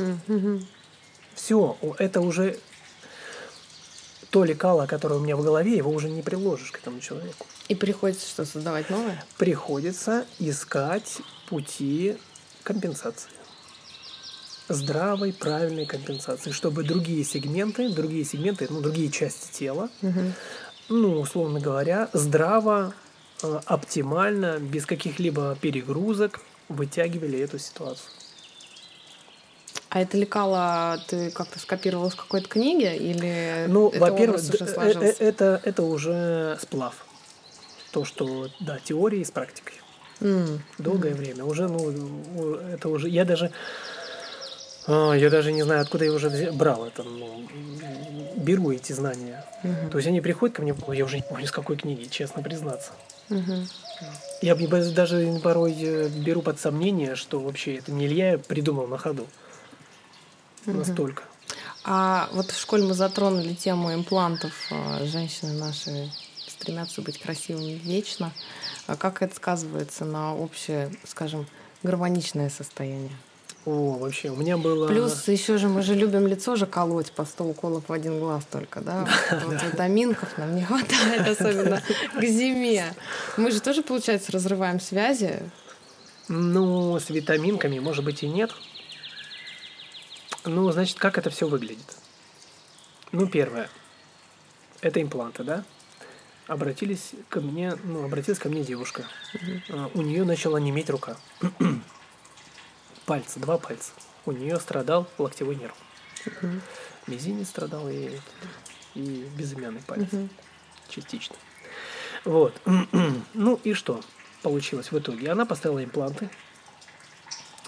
Все, это уже то лекало, которое у меня в голове, его уже не приложишь к этому человеку. И приходится что, создавать новое? Приходится искать пути компенсации. Здравой, правильной компенсации, чтобы другие части тела, условно говоря, здраво, оптимально, без каких-либо перегрузок вытягивали эту ситуацию. А это лекало ты как-то скопировал с какой-то книги? Или во-первых, это уже сплав. То, что, да, теории с практикой. Долгое время. Уже, это уже... Я даже не знаю, откуда я уже брал это. Беру эти знания. То есть они приходят ко мне, я уже не помню, с какой книги, честно признаться. Я даже порой беру под сомнение, что вообще это не Илья придумал на ходу. Настолько. А вот в школе мы затронули тему имплантов. Женщины наши стремятся быть красивыми вечно. А как это сказывается на общее, скажем, гармоничное состояние? Вообще, у меня было... Плюс еще же мы же любим лицо же колоть по 100 уколов в один глаз только, да? Вот витаминков нам не хватает, особенно к зиме. Мы же тоже, получается, разрываем связи? С витаминками, может быть, и нет. Значит, как это все выглядит? Первое. Это импланты, да? Обратилась ко мне девушка. У нее начала неметь рука. Два пальца. У нее страдал локтевой нерв. Мизинец страдал и безымянный палец. Частично. Вот. И что получилось в итоге? Она поставила импланты.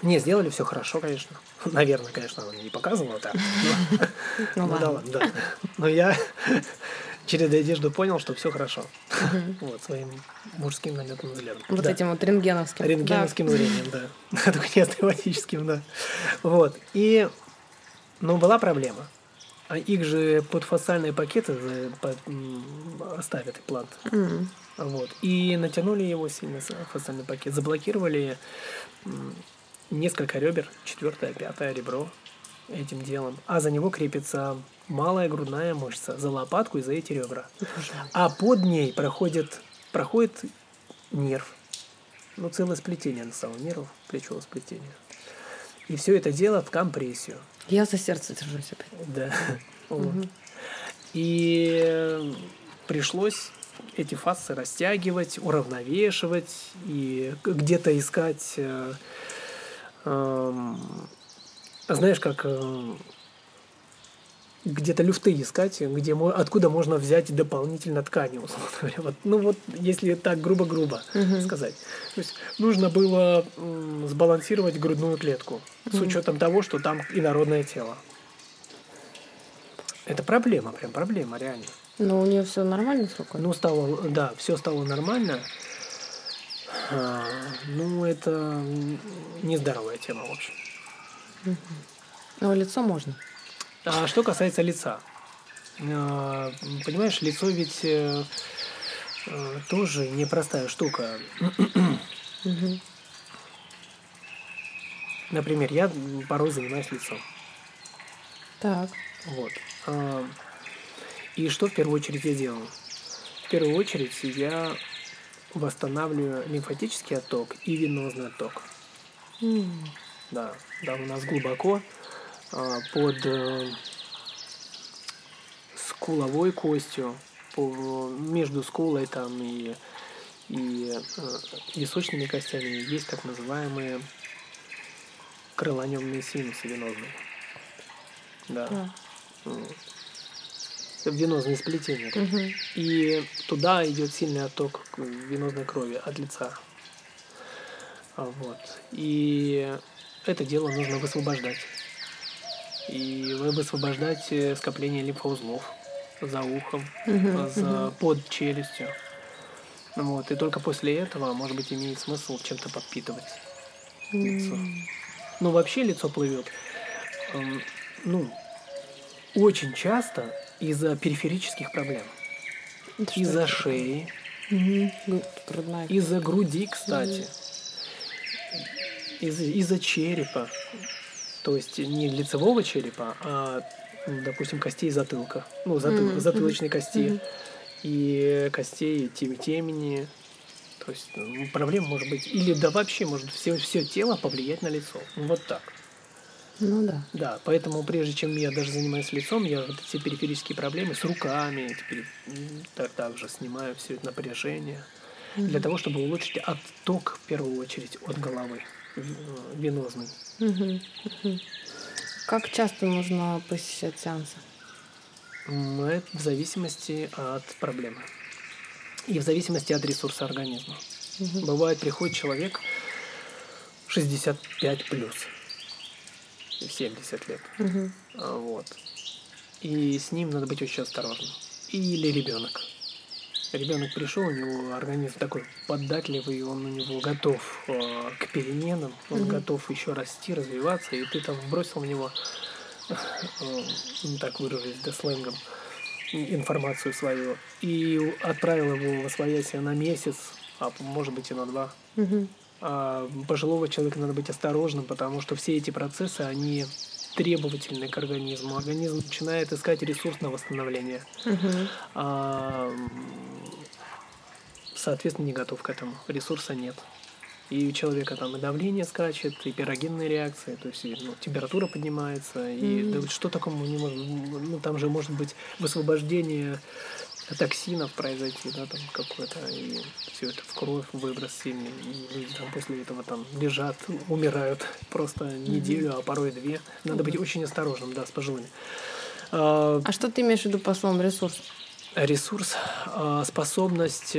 Не, сделали все хорошо, конечно. Наверное, конечно, она не показывала так. Но я через одежду понял, что все хорошо. Вот, своим мужским наметным взглядом. Вот этим вот рентгеновским. Рентгеновским зрением, да. Только не астеопатическим, да. Вот. И, ну, была проблема. А их же под фасциальные пакеты оставят имплант. Вот. И натянули его сильно, фасциальный пакет. Заблокировали несколько ребер, 4-е, 5-е ребро этим делом. А за него крепится малая грудная мышца за лопатку и за эти ребра. А под ней проходит нерв. Ну, целое сплетение носового нерва, плечевого сплетения. И все это дело в компрессию. Я за сердце держусь опять. Да. Вот. И пришлось эти фасции растягивать, уравновешивать и где-то искать, знаешь, как где-то люфты искать, откуда можно взять дополнительно ткани, условно говоря. Вот, ну вот, если так грубо сказать. То есть нужно было сбалансировать грудную клетку с учетом того, что там инородное тело. Это проблема, прям проблема, реально. Но у нее все нормально с рукой? Ну, стало, да, все стало нормально. Ну, это нездоровая тема, в общем. Но лицо можно. А что касается лица, понимаешь, лицо ведь тоже непростая штука. Например, я порой занимаюсь лицом. Так. Вот. И что в первую очередь я делаю? В первую очередь я восстанавливаю лимфатический отток и венозный отток. Да, да, у нас глубоко. Под скуловой костью, между скулой там и височными костями есть так называемые крыланёмные синусы венозные. Да. Венозные сплетения. И туда идет сильный отток венозной крови от лица. Вот. И это дело нужно высвобождать. И высвобождать скопление лимфоузлов за ухом, под челюстью. Вот. И только после этого, может быть, имеет смысл чем-то подпитывать лицо. Ну, вообще лицо плывет. Ну, очень часто из-за периферических проблем. Из-за шеи. Из-за груди, кстати. Из-за черепа. То есть не лицевого черепа, а, допустим, костей затылка. Ну, затылочной кости. И костей темени. То есть проблем может быть. Или да вообще может все тело повлиять на лицо. Вот так. Ну да. Да, поэтому прежде чем я даже занимаюсь лицом, я вот эти периферические проблемы с руками теперь также снимаю все это напряжение. Для того, чтобы улучшить отток, в первую очередь, от головы. Венозный. Как часто нужно посещать сеансы? Это в зависимости от проблемы. И в зависимости от ресурса организма. Бывает, приходит человек 65 плюс. 70 лет. Вот. И с ним надо быть очень осторожным. Или ребенок. Ребенок пришел, у него организм такой податливый, он у него готов к переменам, он готов еще расти, развиваться, и ты там бросил в него, так выражусь, да, сленгом, информацию свою, и отправил его восвояси на месяц, а может быть и на 2. А пожилого человека надо быть осторожным, потому что все эти процессы, они требовательны к организму. Организм начинает искать ресурс на восстановление. Соответственно, не готов к этому. Ресурса нет. И у человека там и давление скачет, и пирогенные реакции, то есть температура поднимается. И да, что такому не может? Ну, там же может быть высвобождение токсинов произойти, да, там какое-то, и все это в кровь, выброс сильный. И люди там после этого там лежат, умирают просто неделю, а порой 2. Надо быть очень осторожным, да, с пожилыми. А что ты имеешь в виду по словам ресурс? Ресурс, способность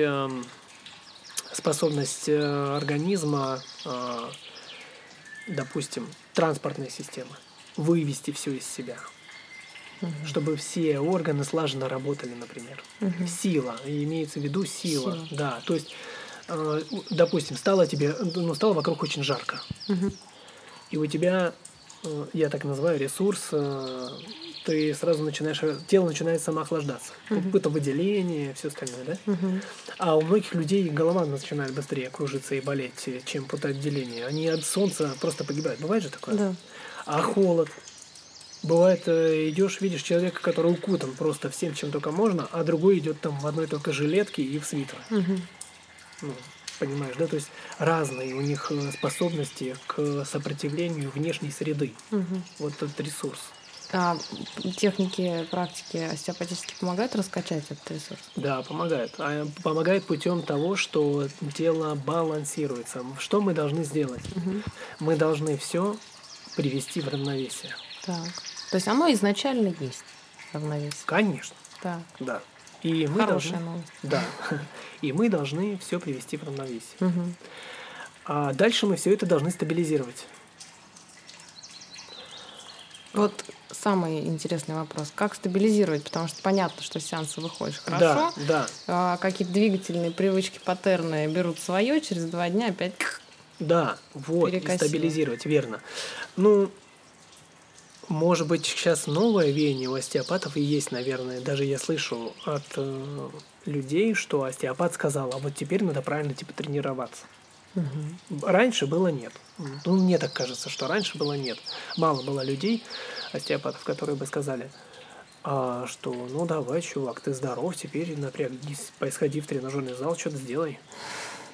организма, допустим, транспортной системы, вывести все из себя. чтобы все органы слаженно работали, например. Сила, имеется в виду сила. Да, то есть, допустим, стало тебе, стало вокруг очень жарко, и у тебя, я так называю, ресурс, ты сразу начинаешь, тело начинает самоохлаждаться. Какое-то выделение, все остальное, да? А у многих людей голова начинает быстрее кружиться и болеть, чем потоотделение. Они от солнца просто погибают. Бывает же такое? Да. А холод? Бывает, идешь, видишь человека, который укутан просто всем, чем только можно, а другой идет там в одной только жилетке и в свитере. Ну, понимаешь, да? То есть разные у них способности к сопротивлению внешней среды. Вот этот ресурс. А техники, практики остеопатически помогают раскачать этот ресурс? Да, помогают. Помогает путем того, что тело балансируется. Что мы должны сделать? Мы должны все привести в равновесие. Так. То есть оно изначально есть равновесие? Конечно. Да. Да. И мы должны... Да. И мы должны все привести в равновесие. А дальше мы все это должны стабилизировать. Вот самый интересный вопрос. Как стабилизировать? Потому что понятно, что с сеанса выходишь хорошо. Да, да. Какие-то двигательные привычки, паттерны берут свое, через 2 дня опять... Да, вот, перекосили. Стабилизировать, верно. Ну, может быть, сейчас новое веяние у остеопатов и есть, наверное. Даже я слышу от людей, что остеопат сказал, а вот теперь надо правильно типа тренироваться. Раньше было нет. Ну, мне так кажется, что раньше было нет. Мало было людей, остеопатов, которые бы сказали, что ну давай, чувак, ты здоров, теперь напрягись, сходи в тренажерный зал, что-то сделай.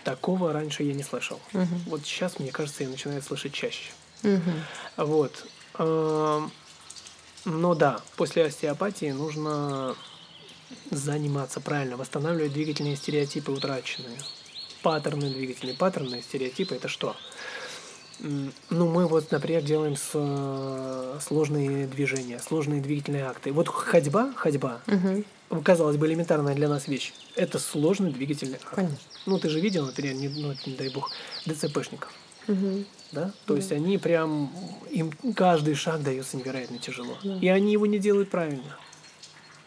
Такого раньше я не слышал. Вот сейчас, мне кажется, я начинаю слышать чаще. Вот. Но да, после остеопатии нужно заниматься правильно, восстанавливать двигательные стереотипы утраченные. Паттерны двигательные, паттерны, стереотипы – это что? Ну, мы вот, например, делаем сложные движения, сложные двигательные акты. Вот ходьба, казалось бы, элементарная для нас вещь – это сложный двигательный акт. Конечно. Ну, ты же видел, например, не дай бог, ДЦПшников. Да? То есть они прям, им каждый шаг дается невероятно тяжело. И они его не делают правильно.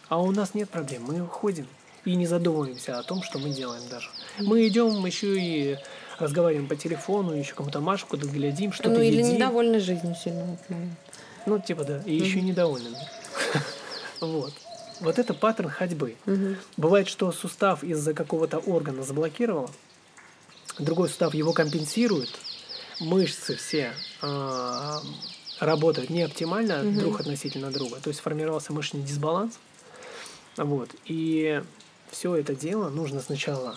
А у нас нет проблем, мы ходим. И не задумываемся о том, что мы делаем даже. Мы идем еще и разговариваем по телефону, еще кому-то машем, куда-то глядим, что-то едим. Ну или недовольны жизнью сильно. Ну типа да, и еще недовольны. Вот. Вот это паттерн ходьбы. Бывает, что сустав из-за какого-то органа заблокировало, другой сустав его компенсирует, мышцы все работают не оптимально друг относительно друга, то есть формировался мышечный дисбаланс. Вот. И все это дело нужно сначала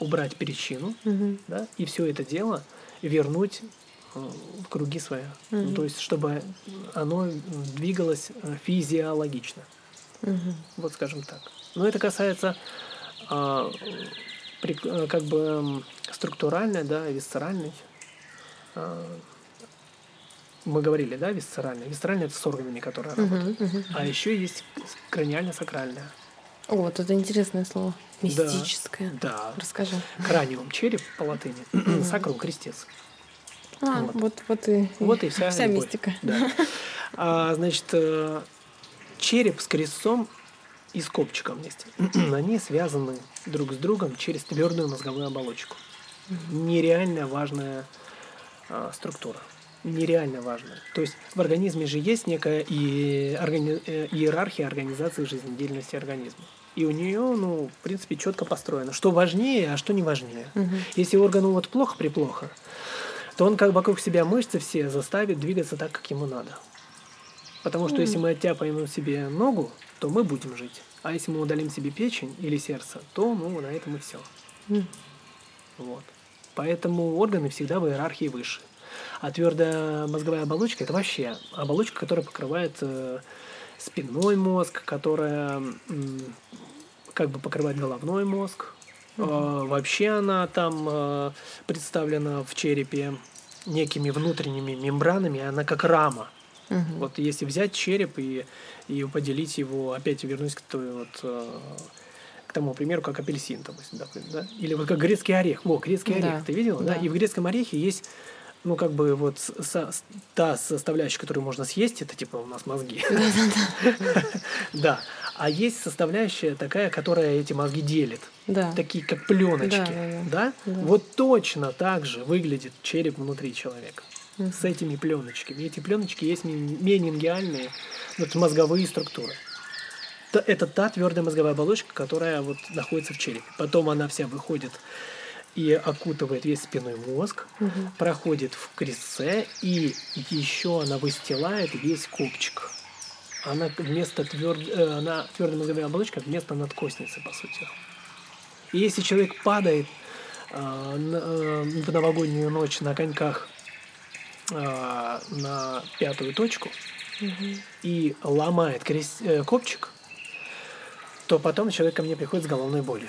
убрать причину, да, и все это дело вернуть в круги свои. То есть, чтобы оно двигалось физиологично. Вот скажем так. Но это касается как бы структуральной, да, висцеральной. Мы говорили, да, висцеральная. Висцеральная – это с органами, которые работают. А еще есть краниально-сакральная. О, вот это интересное слово. Мистическое. Да. Расскажи. Краниум – череп по латыни. Сакрум – крестец. А, вот и вся мистика. Да. Значит, череп с крестцом и с копчиком вместе. Они связаны друг с другом через твердую мозговую оболочку. Нереально важная структура. Нереально важно. То есть в организме же есть некая иерархия организации жизнедеятельности организма. И у нее, ну, в принципе, четко построено, что важнее, а что не важнее. Если органу вот плохо-приплохо, то он как вокруг себя мышцы все заставит двигаться так, как ему надо. Потому что если мы оттяпаем себе ногу, то мы будем жить. А если мы удалим себе печень или сердце, то, ну, на этом и все. Вот. Поэтому органы всегда в иерархии выше. А твердая мозговая оболочка – это вообще оболочка, которая покрывает спинной мозг, которая как бы покрывает головной мозг. Вообще она там представлена в черепе некими внутренними мембранами, она как рама. Вот если взять череп и поделить его, опять вернусь к той вот... тому примеру, как апельсин, допустим, да? Или вот как грецкий орех. О, грецкий орех, ты видела? Да. И в грецком орехе есть ну, как бы вот та составляющая, которую можно съесть, это типа у нас мозги. Да. А есть составляющая такая, которая эти мозги делит. Да. Такие, как пленочки. Да? Вот точно так же выглядит череп внутри человека. С этими пленочками. Эти пленочки есть менингеальные мозговые структуры. Это та твердая мозговая оболочка, которая вот находится в черепе. Потом она вся выходит и окутывает весь спинной мозг, проходит в крестце, и еще она выстилает весь копчик. Она вместо твердой мозговой оболочки, вместо надкостницы, по сути. И если человек падает в новогоднюю ночь на коньках на пятую точку и ломает копчик, то потом человек ко мне приходит с головной болью.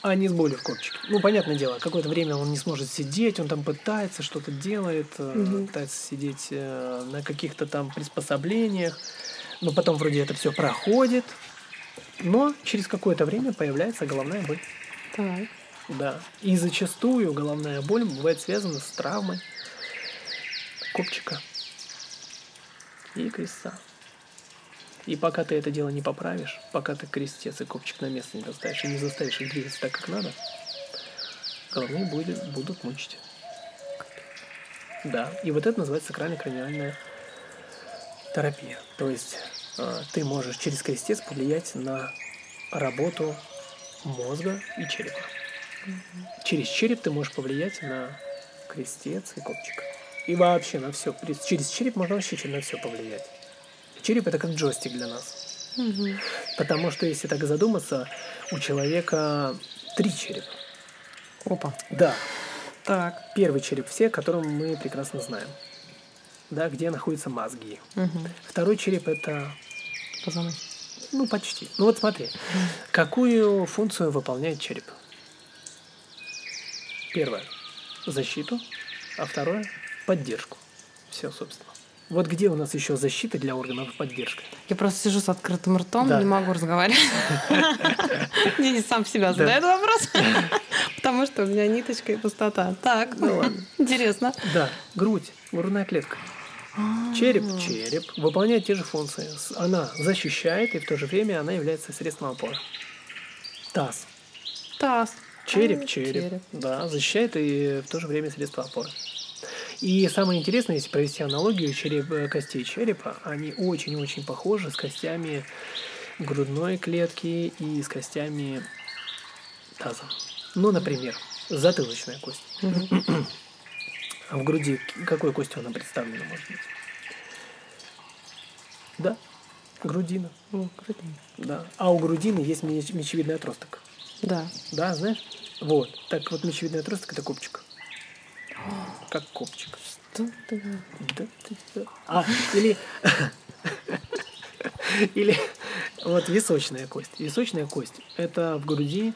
А не с болью в копчике. Ну, понятное дело, какое-то время он не сможет сидеть, он там пытается, что-то делает, пытается сидеть на каких-то там приспособлениях, но потом вроде это все проходит, но через какое-то время появляется головная боль. Так. Да. И зачастую головная боль бывает связана с травмой копчика и крестца. И пока ты это дело не поправишь, пока ты крестец и копчик на место не доставишь и не заставишь их двигаться так, как надо, головные боли будут мучить. Да, и вот это называется сакрально-краниальная терапия. То есть ты можешь через крестец повлиять на работу мозга и черепа. Через череп ты можешь повлиять на крестец и копчик. И вообще на все. Через череп можно вообще на все повлиять. Череп – это как джойстик для нас. Потому что, если так задуматься, у человека 3 черепа. Опа. Да. Так. Первый череп – все, которым мы прекрасно знаем. Да, где находятся мозги. Второй череп – это… Позвонок. Ну, почти. Ну, вот смотри. Какую функцию выполняет череп? Первое – защиту. А второе – поддержку. Все, собственно. Вот где у нас еще защита для органов и поддержка? Я просто сижу с открытым ртом, да. Не могу разговаривать. Денис сам себя задает вопрос, потому что у меня ниточка и пустота. Так, интересно. Да, грудь, грудная клетка. Череп выполняет те же функции. Она защищает, и в то же время она является средством опоры. Таз. Череп. Да, защищает и в то же время средство опоры. И самое интересное, если провести аналогию, костей черепа, они очень-очень похожи с костями грудной клетки и с костями таза. Ну, например, затылочная кость. А в груди какой костью она представлена, может быть? Да, грудина. Да. А у грудины есть мечевидный отросток. Да. Да, знаешь? Вот. Так вот, мечевидный отросток – это копчик. Как копчик. Что ты? Да, ты. А, или вот височная кость. Височная кость – это в груди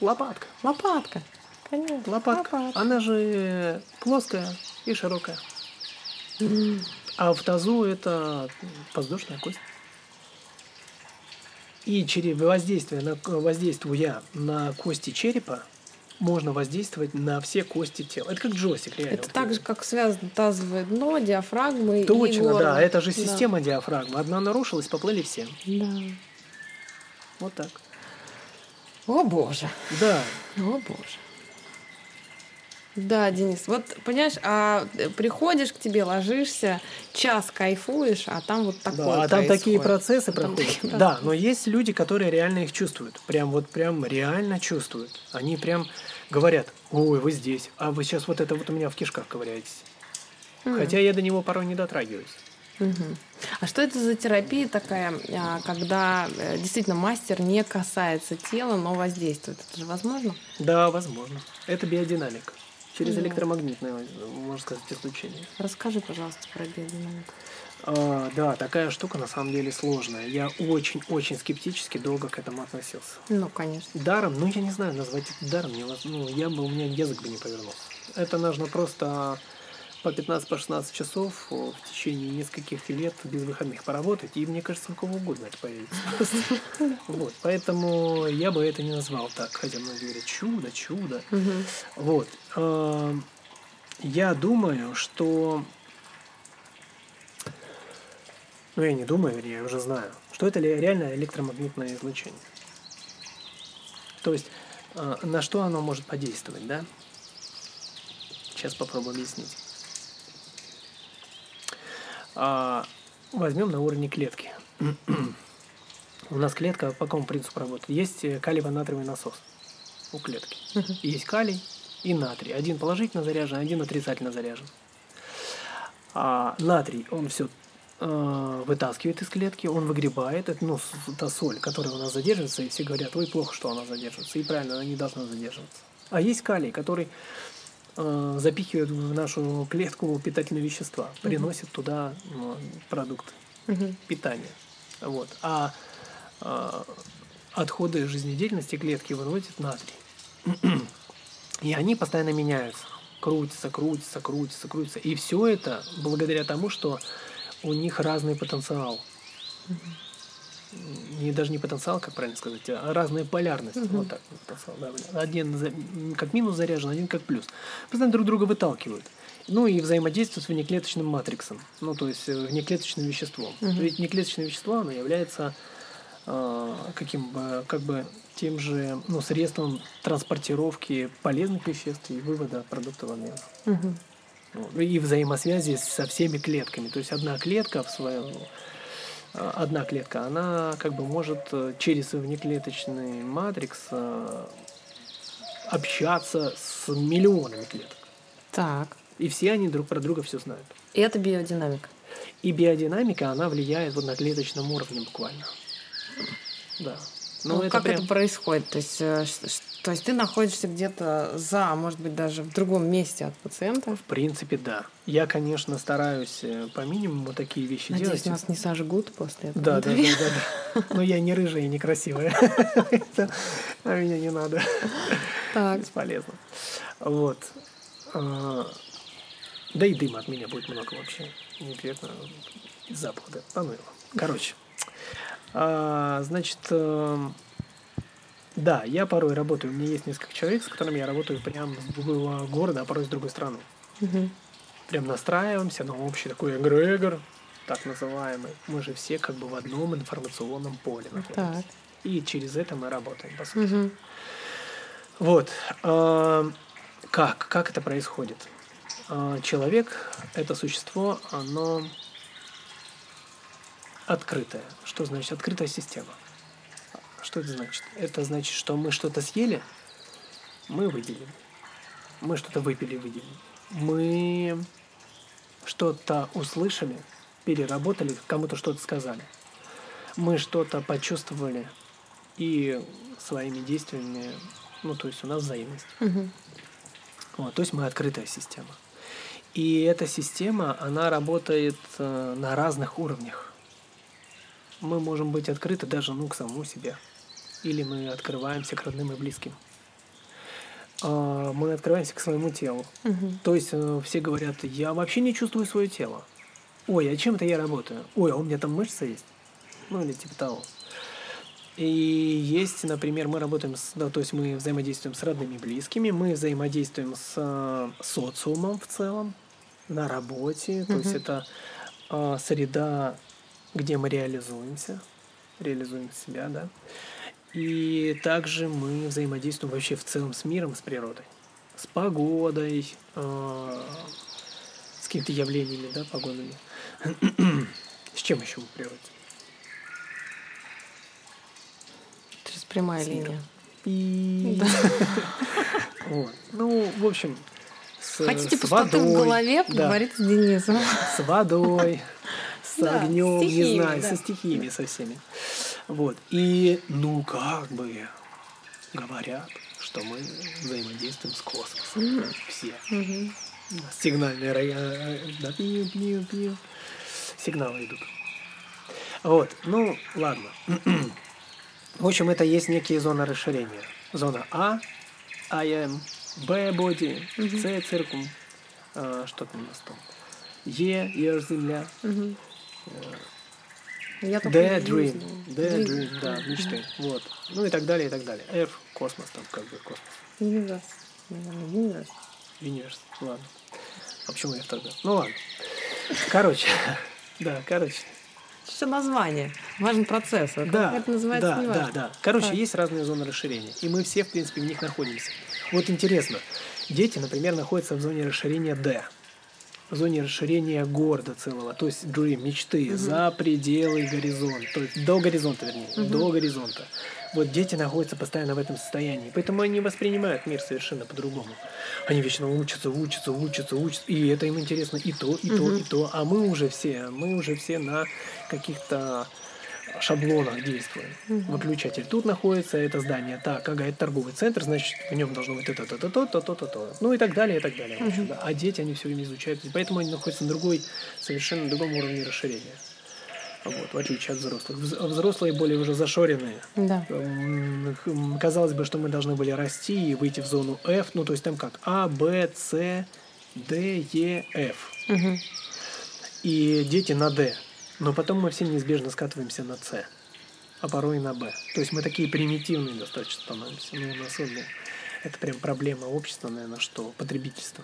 лопатка. Лопатка. Конечно. Лопатка. Она же плоская и широкая. А в тазу – это подвздошная кость. И через воздействуя на кости черепа, можно воздействовать на все кости тела. Это как джойстик, реально. Это вот так же, как связано тазовое дно, диафрагмы. Точно, и горло. Да. Это же система диафрагмы. Одна нарушилась, поплыли все. Да. Вот так. О, Боже. Да. О, Боже. Да, Денис. Вот, понимаешь, а приходишь к тебе, ложишься, час кайфуешь, а там вот такое происходит. Да, а там такие процессы проходят. Да, но есть люди, которые реально их чувствуют. Прям реально чувствуют. Они прям говорят: ой, вы здесь, а вы сейчас вот это вот у меня в кишках ковыряетесь. Хотя я до него порой не дотрагиваюсь. А что это за терапия такая, когда действительно мастер не касается тела, но воздействует? Это же возможно? Да, возможно. Это биодинамика. Через электромагнитное, можно сказать, излучение. Расскажи, пожалуйста, про биодинамику. Да, такая штука на самом деле сложная. Я очень-очень скептически долго к этому относился. Ну, конечно. Даром, я не знаю, назвать это даром. Я бы, у меня язык бы не повернулся. Это нужно просто по 15-16 часов в течение нескольких лет без выходных поработать, и мне кажется, у кого угодно это появится. Вот, поэтому я бы это не назвал так, хотя многие говорят «чудо, чудо». Вот. Я думаю, что... Ну, я не думаю, я уже знаю, что это реально электромагнитное излучение. То есть, на что оно может подействовать, да? Сейчас попробую объяснить. Возьмем на уровне клетки. У нас клетка по какому принципу работает? Есть калий-натриевый насос у клетки. Есть калий и натрий. Один положительно заряжен, один отрицательно заряжен. Натрий, он все вытаскивает из клетки, он выгребает. Это, ну, та соль, которая у нас задерживается, и все говорят, ой, плохо, что она задерживается. И правильно, она не должна задерживаться. А есть калий, который запихивает в нашу клетку питательные вещества, приносит туда продукты питания. Вот. А отходы жизнедеятельности клетки выводят натрий. И они постоянно меняются. Крутятся, крутятся, крутятся, крутятся. И все это благодаря тому, что у них разный потенциал. И даже не потенциал, как правильно сказать, а разная полярность. Вот так, потенциал, да, один как минус заряжен, один как плюс. Постоянно друг друга выталкивают. Ну и взаимодействуют с внеклеточным матриксом, ну то есть внеклеточным веществом. Ведь внеклеточное вещество, оно является тем же средством транспортировки полезных веществ и вывода продуктов обмена. И взаимосвязи со всеми клетками. То есть одна клетка, она как бы может через внеклеточный матрикс общаться с миллионами клеток. Так. И все они друг про друга все знают. И это биодинамика. И биодинамика, она влияет вот на клеточном уровне буквально. Да. Но это как прям... это происходит? То есть ты находишься где-то за, может быть, даже в другом месте от пациента? В принципе, да. Я, конечно, стараюсь по минимуму такие вещи делать. Надеюсь, нас не сожгут после этого. Да. Но я не рыжая и не красивая. А меня не надо. Так. Бесполезно. Вот. Да и дыма от меня будет много вообще. Неприятно. Запах. Да ну его. Короче. Значит, да, я порой работаю, у меня есть несколько человек, с которыми я работаю прям с другого города, а порой с другой страны. Прям настраиваемся на общий такой эгрегор, так называемый. Мы же все как бы в одном информационном поле находимся. Так. И через это мы работаем, по сути. Вот. Как это происходит? Человек, это существо, оно... открытая. Что значит открытая система? Что это значит? Это значит, что мы что-то съели, мы выделим. Мы что-то выпили, выделим. Мы что-то услышали, переработали, кому-то что-то сказали. Мы что-то почувствовали и своими действиями, то есть у нас взаимность. Вот, то есть мы открытая система. И эта система, она работает на разных уровнях. Мы можем быть открыты даже к самому себе. Или мы открываемся к родным и близким. Мы открываемся к своему телу. То есть все говорят, я вообще не чувствую свое тело. Ой, а чем это я работаю? Ой, а у меня там мышца есть? Ну или типа того. И есть, например, мы работаем мы взаимодействуем с родными и близкими, мы взаимодействуем с социумом в целом, на работе. То есть это среда, где мы реализуем себя, да. И также мы взаимодействуем вообще в целом с миром, с природой, с погодой, с какими-то явлениями, да, погодами. С чем еще в природе? То есть прямая линия. Ну, в общем, с водой. Хотите пустоту в голове, поговорить с Денисом. С водой. С огнем, стихиями, не знаю, со стихиями, со всеми. Вот. И, как бы говорят, что мы взаимодействуем с космосом. Все. Сигнальные сигналы идут. Вот. Ну, ладно. В общем, это есть некие зоны расширения. Зона А, I am, B body, C циркум, что там у нас там? Е, земля. Daydream, да, мечты. Вот. Ну и так далее, и так далее. F, космос, там как бы космос. Universe. Universe, ладно. А почему F тогда? Ну ладно. Короче, да, короче. Все название, важен процесс. А да, как это называется, да, не важно. Да. Короче, так. Есть разные зоны расширения, и мы все, в принципе, в них находимся. Вот интересно, дети, например, находятся в зоне расширения D, в зоне расширения города целого, то есть dream, мечты, за пределы горизонта, то есть до горизонта, вернее, до горизонта. Вот дети находятся постоянно в этом состоянии, поэтому они воспринимают мир совершенно по-другому. Они вечно учатся, и это им интересно и то, и то, и то. А мы уже все на каких-то шаблонах действуем. Выключатель тут находится, это здание, так, ага, это торговый центр, значит, в нем должно быть то. Ну и так далее, и так далее. В общем, да. А дети, они все время изучают, и поэтому они находятся на совершенно другом уровне расширения. Вот, в отличие от взрослых. Взрослые более уже зашоренные. Да. Казалось бы, что мы должны были расти и выйти в зону F, ну то есть там как А, Б, С, Д, Е, Ф. И дети на Д. Но потом мы все неизбежно скатываемся на С, а порой и на Б. То есть мы такие примитивные достаточно становимся. Ну, у нас это прям проблема общества, наверное, что потребительство.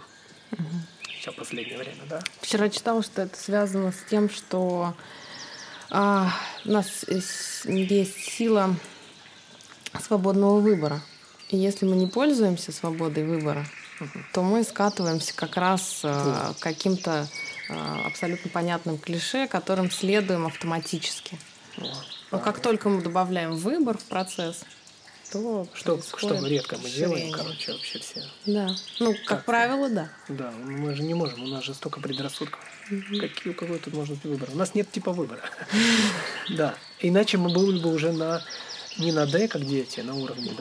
Сейчас последнее время, да? Вчера читала, что это связано с тем, что у нас есть сила свободного выбора. И если мы не пользуемся свободой выбора, то мы скатываемся как раз к каким-то абсолютно понятным клише, которым следуем автоматически. Но как только мы добавляем выбор в процесс, то что редко мы делаем, короче, вообще все. Да. Ну, как правило, да. Да, мы же не можем, у нас же столько предрассудков. Какой тут может быть выбор? У нас нет типа выбора. Да. Иначе мы были бы уже не на D, как дети, на уровне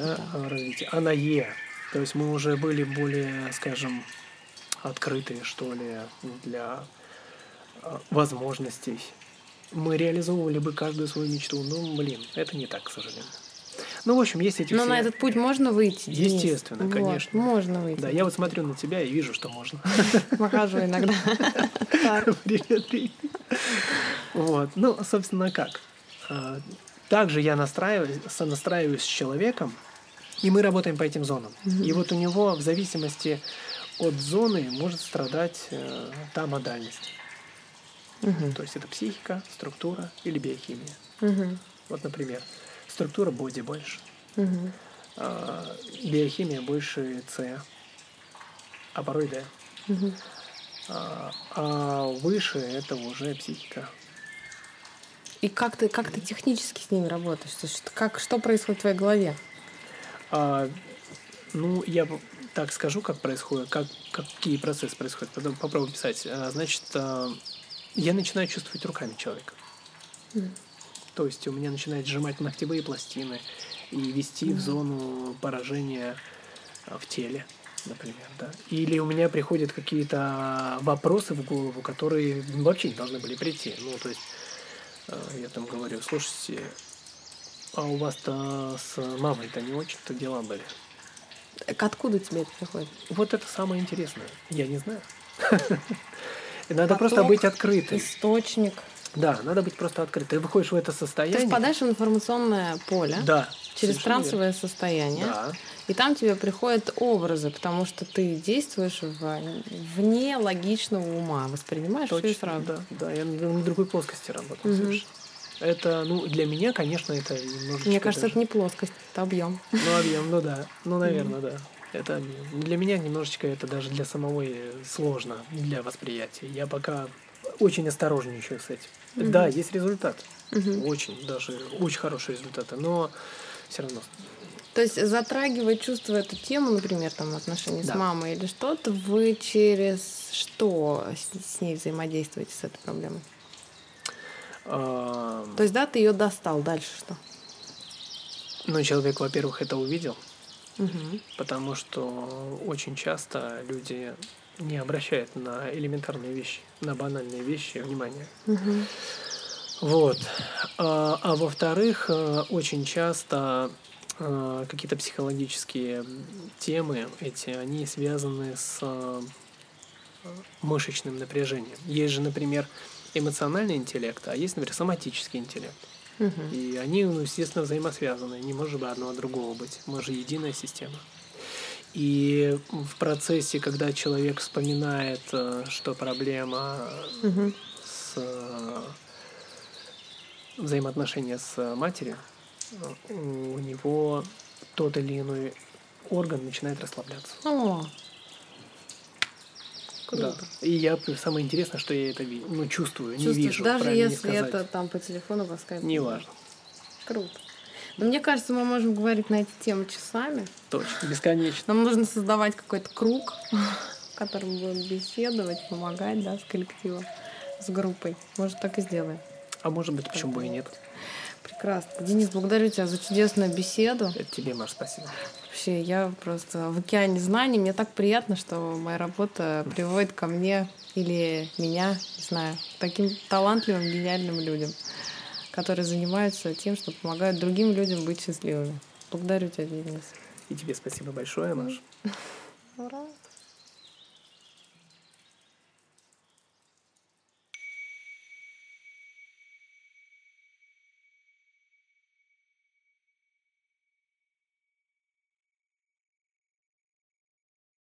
развития, а на Е. То есть мы уже были более, скажем, открытые, что ли, для возможностей. Мы реализовывали бы каждую свою мечту. Но, это не так, к сожалению. Ну, в общем, есть эти все. Но на этот путь можно выйти? Естественно, Денис. Конечно. Можно выйти. Да, я вот смотрю на тебя и вижу, что можно. Махажу иногда. Привет. Вот. Ну, собственно, как? Также я сонастраиваюсь с человеком, и мы работаем по этим зонам. И вот у него в зависимости от зоны может страдать та модальность. То есть это психика, структура или биохимия. Вот, например, структура боди больше, биохимия больше С, а порой Д. А выше это уже психика. И как ты технически с ними работаешь? То есть, что происходит в твоей голове? Ну, я так скажу, как происходит, какие процессы происходят. Потом попробую писать. Значит, я начинаю чувствовать руками человека. То есть у меня начинает сжимать ногтевые пластины и вести в зону поражения в теле, например. Да? Или у меня приходят какие-то вопросы в голову, которые вообще не должны были прийти. Ну, то есть я там говорю, слушайте, а у вас-то с мамой-то не очень-то дела были. Так откуда тебе это приходит? Вот это самое интересное. Я не знаю. Надо просто быть открытым. Источник. Да, надо быть просто открытым. Ты выходишь в это состояние. Ты впадаешь в информационное поле через трансовое состояние. Да. И там тебе приходят образы, потому что ты действуешь вне логичного ума. Воспринимаешь все и сразу. Да, я на другой плоскости работаю совершенно. Это, для меня, конечно, это немножечко. Мне кажется, это не плоскость, это объем. Объем, да. Наверное, да. Это объем. Для меня немножечко это даже для самого сложно для восприятия. Я пока очень осторожничаю с этим. Да, есть результат. Очень хорошие результаты, но все равно. То есть, затрагивая, чувствуя эту тему, например, там отношения с мамой или что-то, вы через что с ней взаимодействуете, с этой проблемой? То есть, ты ее достал, дальше что? Ну, человек, во-первых, это увидел, потому что очень часто люди не обращают на элементарные вещи, на банальные вещи внимания. Вот. А во-вторых, очень часто какие-то психологические темы, они связаны с мышечным напряжением. Есть же, например, эмоциональный интеллект, а есть, например, соматический интеллект. Угу. И они, естественно, взаимосвязаны. Не может бы одного другого быть. Мы же единая система. И в процессе, когда человек вспоминает, что проблема с взаимоотношения с матерью, у него тот или иной орган начинает расслабляться. О, круто. Да. И я, самое интересное, что я это чувствую, не вижу. Даже если это там по телефону, по скайпу. Неважно. Круто. Но мне кажется, мы можем говорить на эти темы часами. Точно, бесконечно. Нам нужно создавать какой-то круг, в котором будем беседовать, помогать, да, с коллективом, с группой. Может, так и сделаем. А может быть, почему бы и нет. Прекрасно. Денис, благодарю тебя за чудесную беседу. Это тебе, Маш, спасибо. Вообще, я просто в океане знаний. Мне так приятно, что моя работа приводит ко мне или меня, не знаю, таким талантливым, гениальным людям, которые занимаются тем, что помогают другим людям быть счастливыми. Благодарю тебя, Денис. И тебе спасибо большое, Маш. Ура.